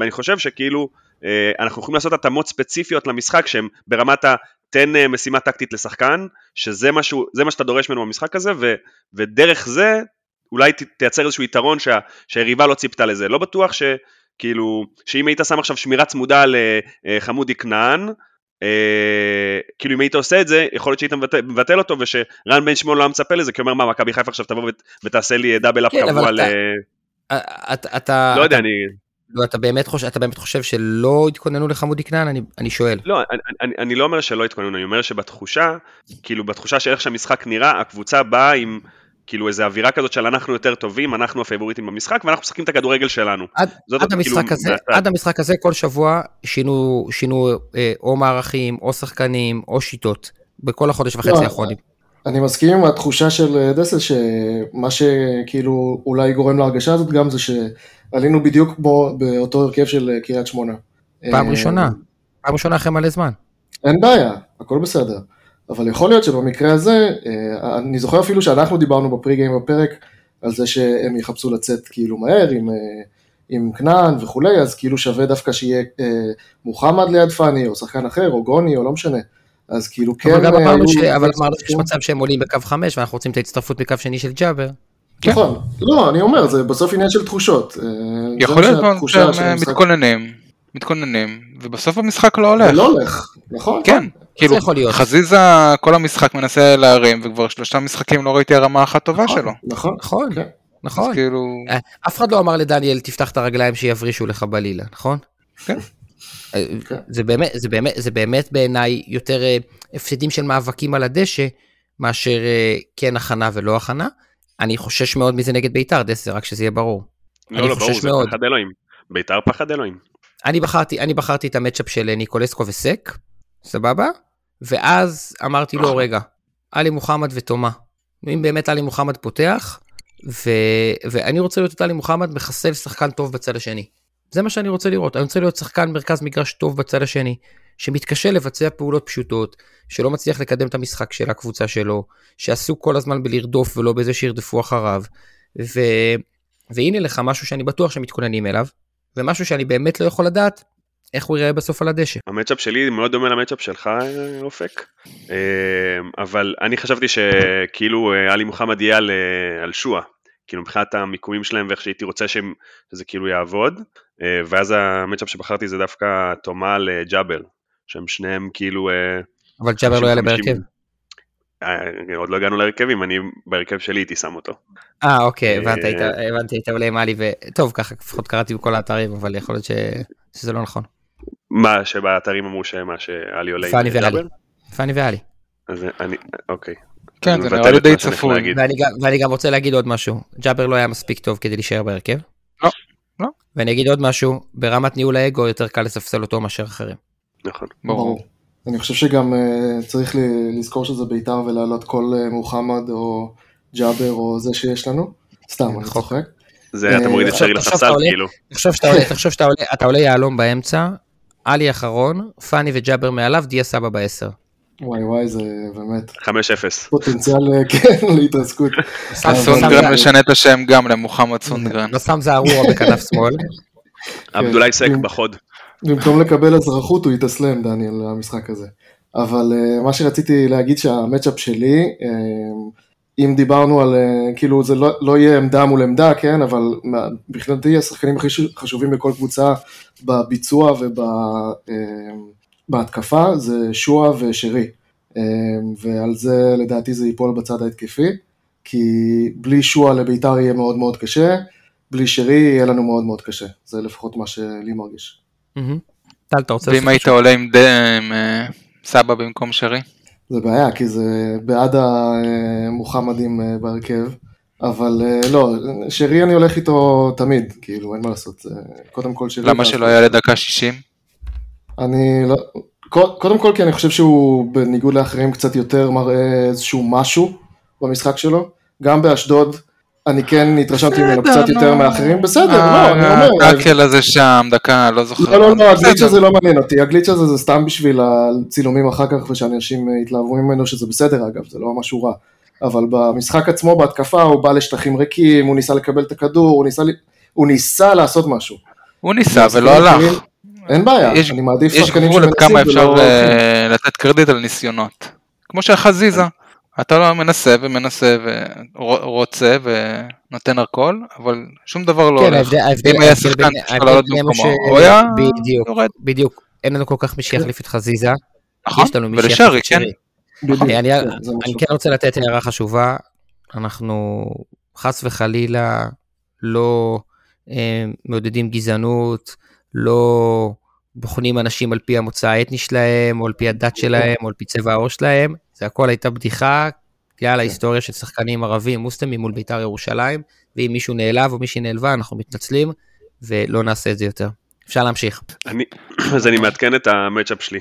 ואני חושב שכאילו, אה, אנחנו יכולים לעשות התאמות ספציפיות למשחק, שהם ברמת ה... תן משימה טקטית לשחקן, שזה משהו, זה מה שאתה דורש ממנו במשחק הזה, ו, ודרך זה, אולי תייצר איזשהו יתרון שה, שהיריבה לא ציפתה לזה. לא בטוח ש, כאילו, שאם היית שם עכשיו שמירה צמודה לחמודי כנען, אה, כאילו אם היית עושה את זה, יכול להיות שהיית מבטל, מבטל אותו, ושרן בן שמעון לא מצפה לזה, כי אומר מה, מכבי חיפה עכשיו תבוא ות, ותעשה לי דאבל אפ כן, קבוע ל... אתה, אתה, לא יודע, אתה... אני... לא, אתה באמת חושב, אתה באמת חושב שלא התכוננו לחמודי כנען? אני, אני שואל. לא, אני, אני, אני לא אומר שלא התכוננו, אני אומר שבתחושה, כאילו בתחושה שאיך שהמשחק נראה, הקבוצה באה עם, כאילו איזו אווירה כזאת של אנחנו יותר טובים, אנחנו הפייבוריטים במשחק, ואנחנו משחקים את הכדורגל שלנו. עד, עד, המשחק, כאילו, הזה, עד המשחק הזה, כל שבוע שינו, שינו אה, או מערכים, או שחקנים, או שיטות, בכל החודש וחצי לא, האחרונים. אני מסכים עם התחושה של דסל, שמה שכאילו אולי גורם להרגשה הזאת גם זה ש... עלינו בדיוק בו, באותו הרכב של קריית שמונה. פעם ראשונה, פעם ראשונה אחרי מלא זמן. אין בעיה, הכל בסדר. אבל יכול להיות שבמקרה הזה, אני זוכר אפילו שאנחנו דיברנו בפריגיים בפרק, על זה שהם יחפשו לצאת כאילו מהר, עם, עם כנען וכולי, אז כאילו שווה דווקא שיהיה מוחמד ליד פני, או שחקן אחר, או גוני, או לא משנה. אז כאילו כן... אבל גם אמרנו שיש מצב שהם עולים בקו חמש, ואנחנו רוצים את ההצטרפות בקו שני של ג'אבר. נכון, לא, אני אומר, זה בסוף עניין של תחושות. יכול להיות שהם מתכוננים, מתכוננים, ובסוף המשחק לא הולך. לא הולך, נכון? כן, כאילו, חזיזה כל המשחק מנסה להרים, וכבר שלושה משחקים לא ראיתי הרמה אחת טובה שלו. נכון, נכון, נכון. אף אחד לא אמר לדניאל, תפתח את הרגליים שיברישו לך בלילה, נכון? כן. זה באמת בעיניי יותר הפסדים של מאבקים על הדשא, מאשר כן הכנה ולא הכנה. אני חושש מאוד מזה נגד ביתר, דסר, רק שזה יהיה ברור. לא, לא, ברור, זה פחד אלוהים. ביתר פחד אלוהים. אני בחרתי, אני בחרתי את המצ'אפ של ניקולסקו וסק, סבבה? ואז אמרתי לו, רגע, עלי מוחמד ותומה. אם באמת עלי מוחמד פותח, ואני רוצה להיות טלי מוחמד מחשף שחקן טוב בצד השני. זה מה שאני רוצה לראות. אני רוצה להיות שחקן מרכז מגרש טוב בצד השני, שמתקשה לבצע פעולות פשוטות, שלא מצליח לקדם את המשחק של הקבוצה שלו, שעסוק כל הזמן בלרדוף ולא בזה שירדפו אחריו. ו... והנה לך משהו שאני בטוח שמתכוננים אליו, ומשהו שאני באמת לא יכול לדעת איך הוא יראה בסוף על הדשא. המצ'אפ שלי מאוד דומה למצ'אפ שלך, אופק. אבל אני חשבתי שכאילו עלי מוחמד יהיה על, על שואה, כאילו מבחינת המיקומים שלהם ואיך שהייתי רוצה שזה כאילו יעבוד, ואז המצ'אפ שבחרתי זה דווקא תומה לג'אבר, שהם שניהם כאילו... אבל ג'אבר לא היה בהרכב. עוד לא הגענו להרכבים, אני בהרכב שלי הייתי שם אותו. אה, אוקיי, הבנתי, היית עולה עם עלי, וטוב, ככה לפחות קראתי בכל האתרים, אבל יכול להיות שזה לא נכון. מה שבאתרים אמרו שמה שעלי עולה עם ג'אבר? פני ועלי. אז אני, אוקיי. כן, זה נראה לי די צפוי. ואני גם רוצה להגיד עוד משהו, ג'אבר לא היה מספיק טוב כדי להישאר בהרכב. לא, לא. ואני אגיד עוד משהו, ברמת ניהול האגו יותר קל לספסל אותו מאשר אחרים. נכון, ברור. אני חושב שגם צריך לזכור שזה ביתר ולהעלות כל מוחמד או ג'אבר או זה שיש לנו. סתם, אני צוחק. זה, אתה מוריד את שרי לספסל, כאילו. תחשוב שאתה עולה יעלום באמצע, עלי אחרון, פני וג'אבר מעליו, דיה סבא בעשר. וואי וואי, זה באמת... חמש אפס. פוטנציאל, כן, להתרסקות. סונדגרן משנה את השם גם למוחמד סונדגרן. נוסם זערורה בכנף שמאל. אבדולאי סק בחוד. במקום לקבל אזרחות הוא יתאסלם, דניאל, למשחק הזה. אבל מה שרציתי להגיד שהמצ'אפ שלי, אם דיברנו על, כאילו זה לא יהיה עמדה מול עמדה, כן, אבל בכללתי השחקנים הכי חשובים בכל קבוצה בביצוע ובהתקפה, זה שואה ושרי. ועל זה לדעתי זה ייפול בצד ההתקפי, כי בלי שואה לביתר יהיה מאוד מאוד קשה, בלי שרי יהיה לנו מאוד מאוד קשה. זה לפחות מה שלי מרגיש. ואם היית עולה עם סבא במקום שרי? זה בעיה, כי זה בעד המוחמדים בהרכב, אבל לא, שרי אני הולך איתו תמיד, כאילו אין מה לעשות, קודם כל שרי... למה שלא היה לדקה שישים? אני לא... קודם כל כי אני חושב שהוא בניגוד לאחרים קצת יותר מראה איזשהו משהו במשחק שלו, גם באשדוד, אני כן התרשמתי ממנו קצת יותר מאחרים, בסדר, לא, אני אומר... הקל הזה שם, דקה, לא זוכר. לא, לא, לא, הגליץ' הזה לא מעניין אותי, הגליץ' הזה זה סתם בשביל הצילומים אחר כך, ושאנשים התלהבו ממנו שזה בסדר, אגב, זה לא משהו רע. אבל במשחק עצמו, בהתקפה, הוא בא לשטחים ריקים, הוא ניסה לקבל את הכדור, הוא ניסה לעשות משהו. הוא ניסה, ולא הלך. אין בעיה, אני מעדיף שחקנים שמנסים. יש גבול כמה אפשר לתת קרדיט על ניסיונות. כמו שהחזיזה. אתה לא מנסה ומנסה ורוצה ונותן הכל, אבל שום דבר לא הולך. אם היה שחקן שלא לא דו כמו אויה, יורד. בדיוק, אין לנו כל כך מי שיחליף את חזיזה. נכון, ולשרי, כן. אני כן רוצה לתת הערה חשובה, אנחנו חס וחלילה לא מעודדים גזענות, לא בוחנים אנשים על פי המוצא האתני שלהם, או על פי הדת שלהם, או על פי צבע העור שלהם, זה הכל הייתה בדיחה, כלל ההיסטוריה של שחקנים ערבים, מוסלמים מול ביתר ירושלים, ואם מישהו נעלב או מישהי נעלבה, אנחנו מתנצלים, ולא נעשה את זה יותר. אפשר להמשיך. אז אני מעדכן את המצ'אפ שלי,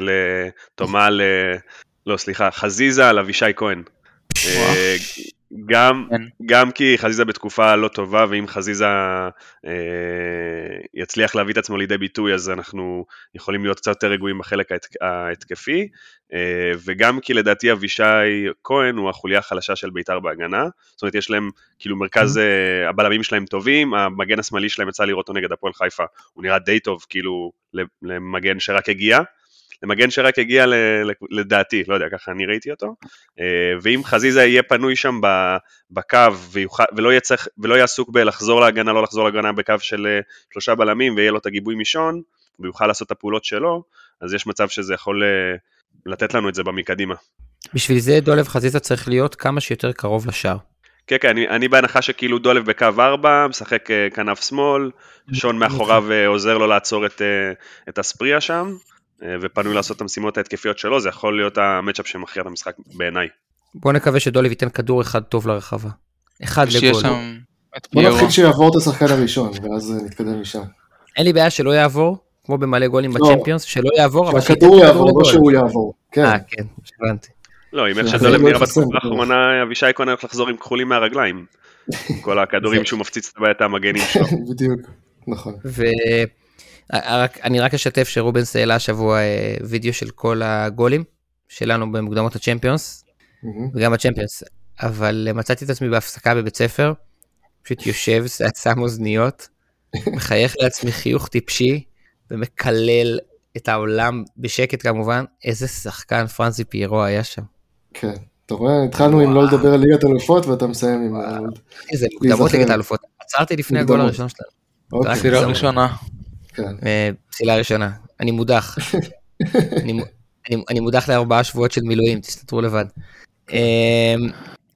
לתומה ל... לא, סליחה, חזיזה על אבישי כהן. גם, גם כי חזיזה בתקופה לא טובה, ואם חזיזה אה, יצליח להביא את עצמו לידי ביטוי, אז אנחנו יכולים להיות קצת יותר רגועים בחלק ההתקפי, אה, וגם כי לדעתי אבישי כהן הוא החוליה החלשה של ביתר בהגנה, זאת אומרת יש להם כאילו מרכז, אה, הבלמים שלהם טובים, המגן השמאלי שלהם יצא לראות אותו נגד הפועל חיפה, הוא נראה די טוב כאילו למגן שרק הגיע, למגן שרק הגיע לדעתי, לא יודע, ככה אני ראיתי אותו, ואם חזיזה יהיה פנוי שם בקו, ולא יהיה עסוק בלחזור להגנה, לא לחזור להגנה בקו של שלושה בלמים, ויהיה לו את הגיבוי מישון, ויוכל לעשות את הפעולות שלו, אז יש מצב שזה יכול לתת לנו את זה במקדימה. בשביל זה דולב חזיזה צריך להיות כמה שיותר קרוב לשער. כן, כן, אני, אני בהנחה שכאילו דולב בקו ארבע, משחק כנף שמאל, שון מאחוריו עוזר לו לעצור את, את הספריה שם, ופנוי לעשות את המשימות ההתקפיות שלו, זה יכול להיות המצ'אפ שמכריע את המשחק בעיניי. בוא נקווה שדולי ייתן כדור אחד טוב לרחבה. אחד לגול. בוא נתחיל שיעבור את השחקן הראשון, ואז נתקדם משם. אין לי בעיה שלא יעבור, כמו במלא גולים בצ'מפיונס, שלא יעבור, אבל שהכדור יעבור, לא שהוא יעבור. אה, כן, הבנתי. לא, אם איך שדולי נראה בתקופה האחרונה, אבישי כהן הולך לחזור עם כחולים מהרגליים. כל הכדורים שהוא מפציץ את המגנים שלו. בדיוק, נכון. ואני רק אשתף שרובן סיילה השבוע וידאו של כל הגולים שלנו במוקדמות הצ'מפיונס, וגם הצ'מפיונס, אבל מצאתי את עצמי בהפסקה בבית ספר, פשוט יושב, שם אוזניות, מחייך לעצמי חיוך טיפשי, ומקלל את העולם בשקט כמובן, איזה שחקן פרנסי פיירו היה שם. כן, אתה רואה, התחלנו עם לא לדבר על ליגת אלופות, ואתה מסיים עם... איזה מוקדמות ליגת אלופות, עצרתי לפני הגול הראשון שלנו. פסילה ראשונה. פסילה ראשונה, אני מודח. אני מודח לארבעה שבועות של מילואים, תסתתרו לבד.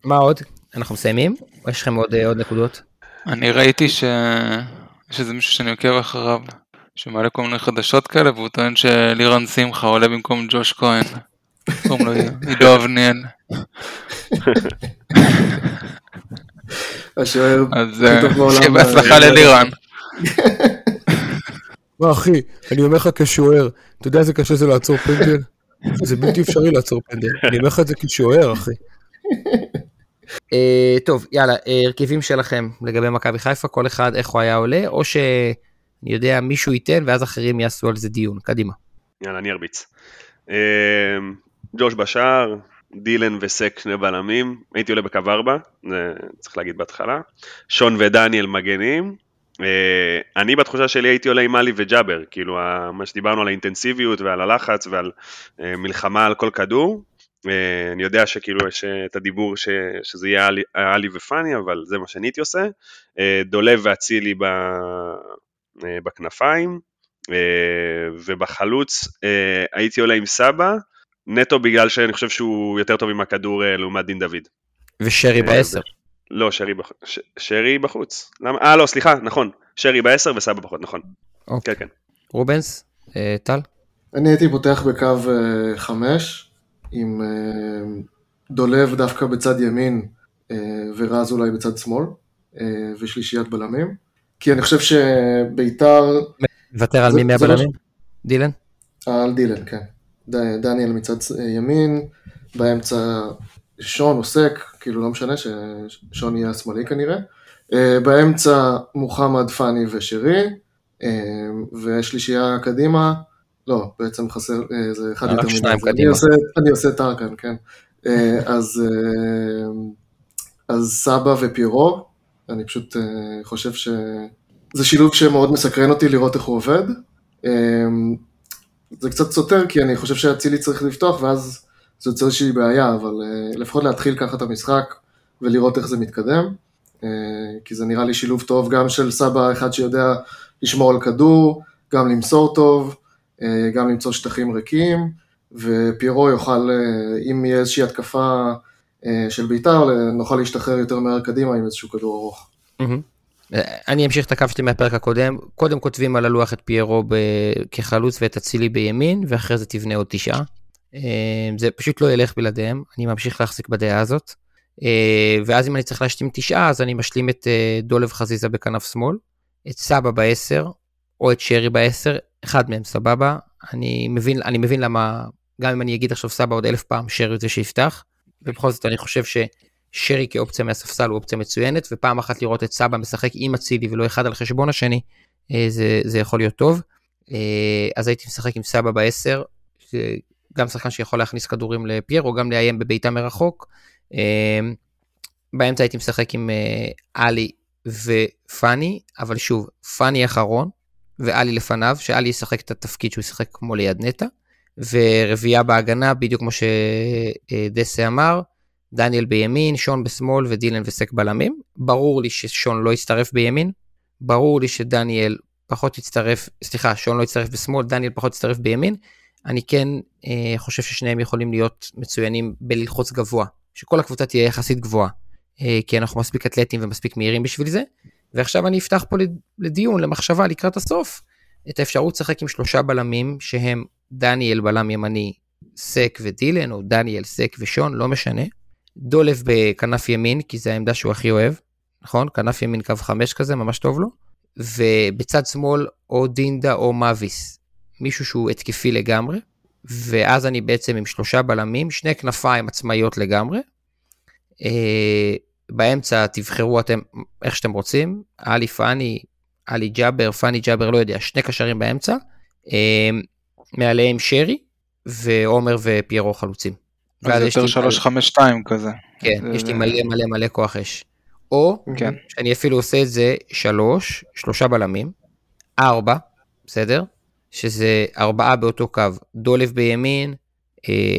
מה עוד? אנחנו מסיימים? או יש לכם עוד נקודות? אני ראיתי שזה מישהו שאני עוקב אחריו, שמעלה כל מיני חדשות כאלה, והוא טוען שלירן שמחה עולה במקום ג'וש כהן. קוראים לו עידו אבניאל. השוער. אז בהצלחה ללירן. מה אחי, אני אומר לך כשוער, אתה יודע איזה קשה זה לעצור פנדל? זה בלתי אפשרי לעצור פנדל, אני אומר לך את זה כשוער אחי. טוב, יאללה, הרכבים שלכם לגבי מכבי חיפה, כל אחד איך הוא היה עולה, או שאני יודע מישהו ייתן ואז אחרים יעשו על זה דיון, קדימה. יאללה, אני ארביץ. ג'וש בשער, דילן וסק שני בלמים, הייתי עולה בקו ארבע, צריך להגיד בהתחלה, שון ודניאל מגנים, אני בתחושה שלי הייתי עולה עם אלי וג'אבר, כאילו מה שדיברנו על האינטנסיביות ועל הלחץ ועל מלחמה על כל כדור, אני יודע שכאילו יש את הדיבור ש, שזה יהיה אלי, אלי ופני, אבל זה מה שאני הייתי עושה, דולב והצילי בכנפיים, ובחלוץ הייתי עולה עם סבא, נטו בגלל שאני חושב שהוא יותר טוב עם הכדור לעומת דין דוד. ושרי בעשר. לא, שרי, בח... ש... שרי בחוץ. למה? אה, לא, סליחה, נכון. שרי בעשר וסבא בחוץ, נכון. אוקיי. כן, כן. רובנס, אה, טל? אני הייתי פותח בקו אה, חמש, עם אה, דולב דווקא בצד ימין, אה, ורז אולי בצד שמאל, אה, ושלישיית בלמים. כי אני חושב שביתר... וותר על מי מהבלמים? דילן? על דילן, כן. ד... דניאל מצד ימין, באמצע... שון עוסק, כאילו לא משנה ששון יהיה השמאלי כנראה, באמצע מוחמד פני ושרי, ושלישייה קדימה, לא, בעצם חסר, זה אחד יותר מיני, אני עושה טרקן, כן, אז סבא ופירו, אני פשוט חושב שזה שילוב שמאוד מסקרן אותי לראות איך הוא עובד, זה קצת סותר, כי אני חושב שהצילי צריך לפתוח, ואז זה יוצא איזושהי בעיה, אבל uh, לפחות להתחיל ככה את המשחק, ולראות איך זה מתקדם, uh, כי זה נראה לי שילוב טוב, גם של סבא אחד שיודע לשמור על כדור, גם למסור טוב, uh, גם למצוא שטחים ריקים, ופירו יוכל, uh, אם יהיה איזושהי התקפה uh, של ביתר, נוכל להשתחרר יותר מהר קדימה עם איזשהו כדור ארוך. Mm-hmm. אני אמשיך את הקו שלי מהפרק הקודם, קודם כותבים על הלוח את פירו ב- כחלוץ ואת הצילי בימין, ואחרי זה תבנה עוד תשעה. זה פשוט לא ילך בלעדיהם, אני ממשיך להחזיק בדעה הזאת, ואז אם אני צריך להשתים תשעה, אז אני משלים את דולב חזיזה בכנף שמאל, את סבא בעשר, או את שרי בעשר, אחד מהם סבבה, אני מבין, אני מבין למה, גם אם אני אגיד עכשיו סבא עוד אלף פעם, שרי זה שיפתח, ובכל זאת אני חושב ששרי כאופציה מהספסל הוא אופציה מצוינת, ופעם אחת לראות את סבא משחק עם הצילי, ולא אחד על חשבון השני, זה, זה יכול להיות טוב, אז הייתי משחק עם סבא בעשר, זה גם שחקן שיכול להכניס כדורים לפייר, או גם לאיים בביתה מרחוק. באמצע הייתי משחק עם אלי ופני, אבל שוב, פני אחרון, ואלי לפניו, שאלי ישחק את התפקיד שהוא ישחק כמו ליד נטה, ורביעה בהגנה, בדיוק כמו שדסה אמר, דניאל בימין, שון בשמאל, ודילן וסק בלמים. ברור לי ששון לא יצטרף בימין, ברור לי שדניאל פחות יצטרף, סליחה, שון לא יצטרף בשמאל, דניאל פחות יצטרף בימין, אני כן אה, חושב ששניהם יכולים להיות מצוינים בלחוץ גבוה, שכל הקבוצה תהיה יחסית גבוהה, אה, כי אנחנו מספיק אתלטים ומספיק מהירים בשביל זה, ועכשיו אני אפתח פה לדיון, למחשבה, לקראת הסוף, את האפשרות לשחק עם שלושה בלמים, שהם דניאל בלם ימני, סק ודילן, או דניאל, סק ושון, לא משנה, דולף בכנף ימין, כי זה העמדה שהוא הכי אוהב, נכון? כנף ימין קו חמש כזה, ממש טוב לו, ובצד שמאל, או דינדה או מאביס, מישהו שהוא התקפי לגמרי, ואז אני בעצם עם שלושה בלמים, שני כנפיים עצמאיות לגמרי, באמצע תבחרו אתם איך שאתם רוצים, עלי פאני, עלי ג'אבר, פאני ג'אבר, לא יודע, שני קשרים באמצע, מעליהם שרי, ועומר ופיירו חלוצים. זה יותר שלוש חמש שתיים כזה. כן, יש לי מלא מלא מלא כוח אש. או, שאני אפילו עושה את זה שלוש, שלושה בלמים, ארבע, בסדר? שזה ארבעה באותו קו, דולף בימין,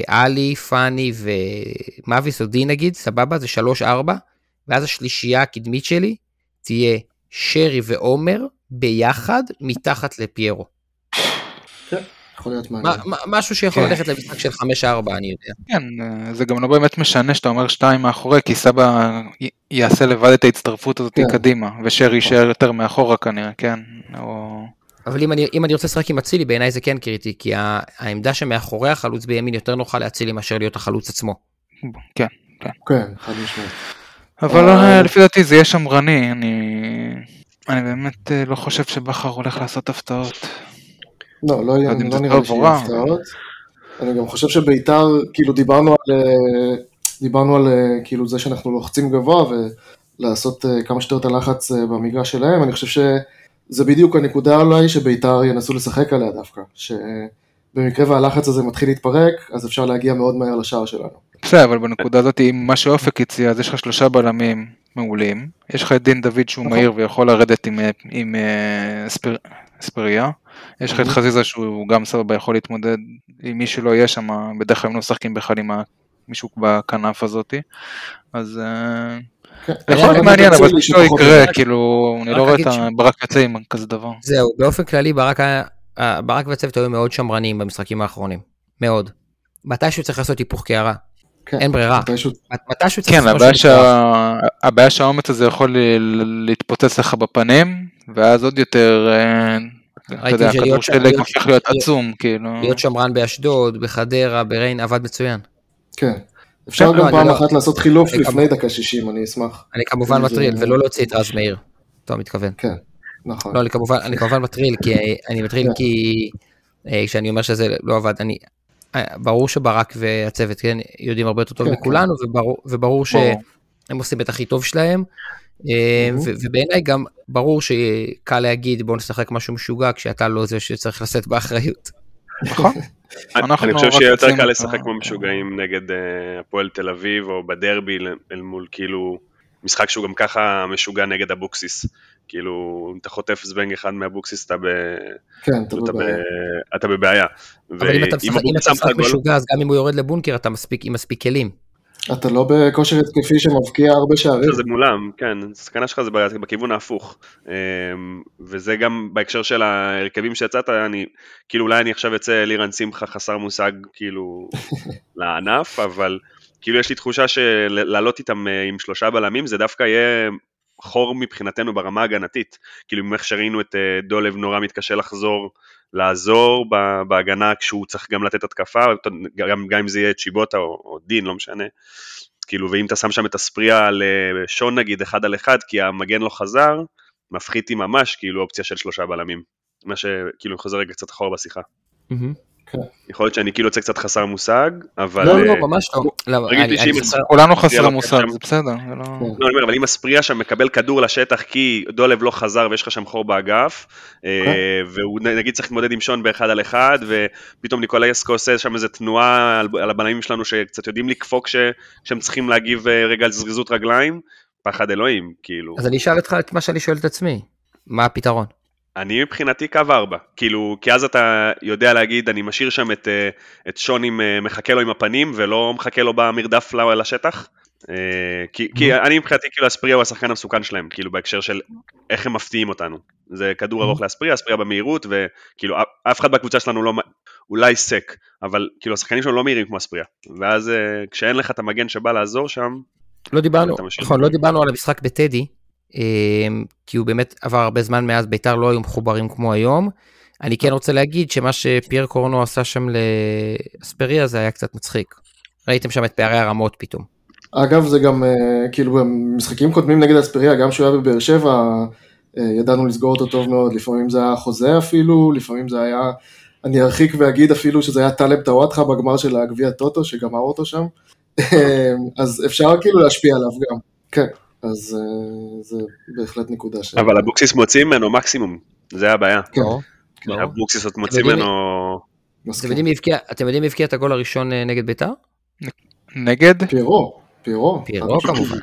עלי, פאני ומאביס או די נגיד, סבבה, זה שלוש ארבע, ואז השלישייה הקדמית שלי תהיה שרי ועומר ביחד מתחת לפיירו. כן, יכול להיות מעניין. משהו שיכול ללכת למשחק של חמש ארבע, אני יודע. כן, זה גם לא באמת משנה שאתה אומר שתיים מאחורי, כי סבא יעשה לבד את ההצטרפות הזאת קדימה, ושרי יישאר יותר מאחורה כנראה, כן, או... אבל אם אני, אם אני רוצה שרק עם הצילי, בעיניי זה כן קריטי, כי העמדה שמאחורי החלוץ בימין יותר נוחה להצילי מאשר להיות החלוץ עצמו. כן, כן. כן, חד משמעית. אבל לפי דעתי זה יהיה שמרני, אני, אני באמת לא חושב שבחר הולך לעשות הפתעות. לא, לא, אני לא נראה שיהיה הפתעות. אני גם חושב שביתר, כאילו דיברנו על, דיברנו על כאילו זה שאנחנו לוחצים גבוה, ולעשות כמה שתיות הלחץ במגרש שלהם, אני חושב ש... זה בדיוק הנקודה אולי שביתר ינסו לשחק עליה דווקא, שבמקרה והלחץ הזה מתחיל להתפרק, אז אפשר להגיע מאוד מהר לשער שלנו. בסדר, אבל בנקודה הזאת, אם מה שאופק יציע, אז יש לך שלושה בלמים מעולים, יש לך את דין דוד שהוא מהיר ויכול לרדת עם ספריה, יש לך את חזיזה שהוא גם סבבה יכול להתמודד עם מי שלא יהיה שם, בדרך כלל הם לא משחקים בכלל עם מישהו בכנף הזאת, אז... יכול מעניין, אבל זה לא יקרה, כאילו, אני לא רואה את הברק יצא עם כזה דבר. זהו, באופן כללי, ברק והצוות היו מאוד שמרניים במשחקים האחרונים, מאוד. מתישהו צריך לעשות היפוך קערה, אין ברירה. מתישהו צריך לעשות משהו. כן, הבעיה שהאומץ הזה יכול להתפוצץ לך בפנים, ואז עוד יותר, אתה יודע, הכדור שלג הופך להיות עצום, כאילו. להיות שמרן באשדוד, בחדרה, ברעין, עבד מצוין. כן. אפשר גם פעם אחת לעשות חילוף לפני דקה שישים, אני אשמח. אני כמובן מטריל, ולא להוציא את רז מאיר, אתה מתכוון. כן, נכון. לא, אני כמובן מטריל, כי אני מטריל כי, כשאני אומר שזה לא עבד, ברור שברק והצוות יודעים הרבה יותר טוב מכולנו, וברור שהם עושים את הכי טוב שלהם, ובעיניי גם ברור שקל להגיד, בואו נשחק משהו משוגע, כשאתה לא זה שצריך לשאת באחריות. נכון? אני חושב שיהיה יותר קל לשחק כמו משוגעים נגד הפועל תל אביב או בדרבי אל מול כאילו משחק שהוא גם ככה משוגע נגד הבוקסיס, כאילו אם אתה חוטף זבנג אחד מהבוקסיס אתה בבעיה. אבל אם אתה משחק משוגע אז גם אם הוא יורד לבונקר אתה מספיק כלים. אתה לא בכושר התקפי שמבקיע הרבה שערים. זה מולם, כן, הסכנה שלך זה בכיוון ההפוך, וזה גם בהקשר של ההרכבים שיצאת, אני, כאילו אולי אני עכשיו יצא לירן שמחה חסר מושג, כאילו, לענף, אבל כאילו יש לי תחושה שלעלות איתם עם שלושה בלמים, זה דווקא יהיה חור מבחינתנו ברמה הגנתית, כאילו ממך שראינו את דולב נורא מתקשה לחזור, לעזור בהגנה כשהוא צריך גם לתת התקפה, גם, גם אם זה יהיה צ'יבוטה או, או דין, לא משנה, כאילו, ואם אתה שם שם את הספריה לשון נגיד אחד על אחד, כי המגן לא חזר, מפחיתי ממש כאילו אופציה של שלושה בלמים, מה שכאילו חוזר רגע קצת אחורה בשיחה. Mm-hmm. יכול להיות שאני כאילו יוצא קצת חסר מושג, אבל... לא, לא, ממש לא. כולנו חסר מושג, זה בסדר. לא, אני אומר, אבל אם הספריה שם מקבל כדור לשטח, כי דולב לא חזר ויש לך שם חור באגף, והוא נגיד צריך להתמודד עם שון באחד על אחד, ופתאום ניקולאי אסקו עושה שם איזו תנועה על הבלמים שלנו, שקצת יודעים לקפוק שהם צריכים להגיב רגע על זריזות רגליים, פחד אלוהים, כאילו. אז אני אשאל אותך את מה שאני שואל את עצמי, מה הפתרון? אני מבחינתי קו ארבע, כאילו, כי אז אתה יודע להגיד, אני משאיר שם את, את שון עם, מחכה לו עם הפנים, ולא מחכה לו במרדף לשטח, כי, כי אני מבחינתי, כאילו, הספריה הוא השחקן המסוכן שלהם, כאילו, בהקשר של איך הם מפתיעים אותנו. זה כדור ארוך להספריה, הספריה במהירות, וכאילו, אף אחד בקבוצה שלנו לא, אולי סק, אבל, כאילו, השחקנים שלנו לא מהירים כמו הספריה. ואז, כשאין לך את המגן שבא לעזור שם, לא דיברנו, נכון, לא דיברנו על המשחק בטדי. כי הוא באמת עבר הרבה זמן מאז ביתר לא היו מחוברים כמו היום. אני כן רוצה להגיד שמה שפייר קורנו עשה שם לאספריה זה היה קצת מצחיק, ראיתם שם את פערי הרמות פתאום. אגב זה גם כאילו במשחקים קודמים נגד אספריה, גם שהוא היה בבאר שבע ידענו לסגור אותו טוב מאוד, לפעמים זה היה חוזה אפילו, לפעמים זה היה, אני ארחיק ואגיד אפילו שזה היה טלב טוואטחה בגמר של הגביע טוטו שגמר אותו שם אז אפשר כאילו להשפיע עליו גם. כן, אז זה בהחלט נקודה ש... אבל אבוקסיס מוצאים ממנו מקסימום, זה הבעיה. כן. אבוקסיס מוצאים ממנו... אתם יודעים להבקיע את הגול הראשון נגד ביתר? נגד? פירו, פירו. פירו כמובן,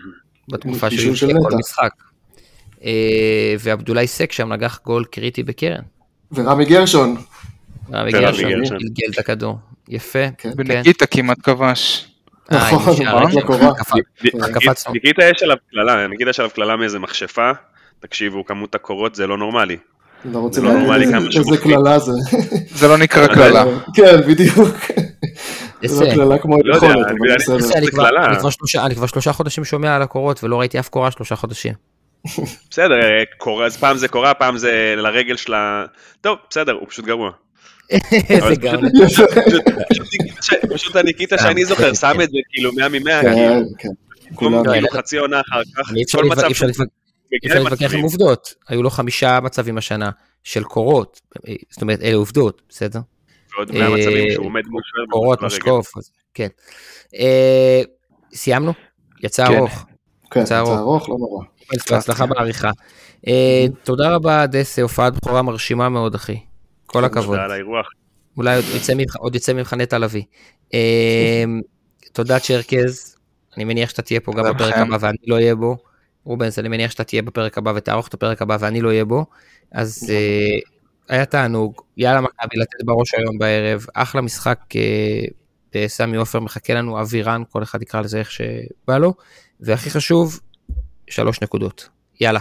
בתקופה של כל משחק. ועבדולאי סק שם נגח גול קריטי בקרן. ורמי גרשון. רמי גרשון, גלגל את הכדור. יפה. ונגיטה כמעט כבש. נכון, רק לקורה. נגיטה יש עליו כללה, נגיטה יש עליו כללה מאיזה מכשפה, תקשיבו, כמות הקורות זה לא נורמלי. לא רוצה להגיד איזה כללה זה. זה לא נקרא כללה. כן, בדיוק. זה לא כללה כמו יכולת. אני כבר שלושה חודשים שומע על הקורות, ולא ראיתי אף קורה שלושה חודשים. בסדר, אז פעם זה קורה, פעם זה לרגל של ה... טוב, בסדר, הוא פשוט גרוע. זה גם פשוט הניקיטה שאני זוכר שם את זה כאילו מאה ממאה כאילו חצי עונה אחר כך אי אפשר להתווכח עם עובדות, היו לו חמישה מצבים השנה של קורות, זאת אומרת אלה עובדות, בסדר? ועוד מאה מצבים שהוא עומד מושל קורות משקוף, כן סיימנו? יצא ארוך יצא ארוך, לא נורא הצלחה בעריכה תודה רבה דסה, הופעת בחורה מרשימה מאוד אחי כל הכבוד. אולי עוד יצא ממחנה תל אביב. תודה צ'רקז, אני מניח שאתה תהיה פה גם בפרק הבא ואני לא אהיה בו. רובנס, אני מניח שאתה תהיה בפרק הבא ותערוך את הפרק הבא ואני לא אהיה בו. אז היה תענוג, יאללה מכבי לתת בראש היום בערב, אחלה משחק, סמי עופר מחכה לנו, אווירן, כל אחד יקרא לזה איך שבא לו, והכי חשוב, שלוש נקודות. יאללה,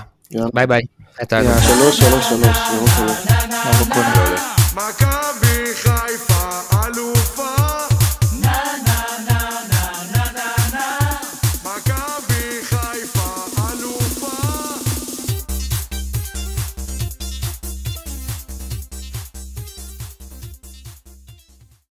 ביי ביי. שלוש, שלוש, שלוש. Marca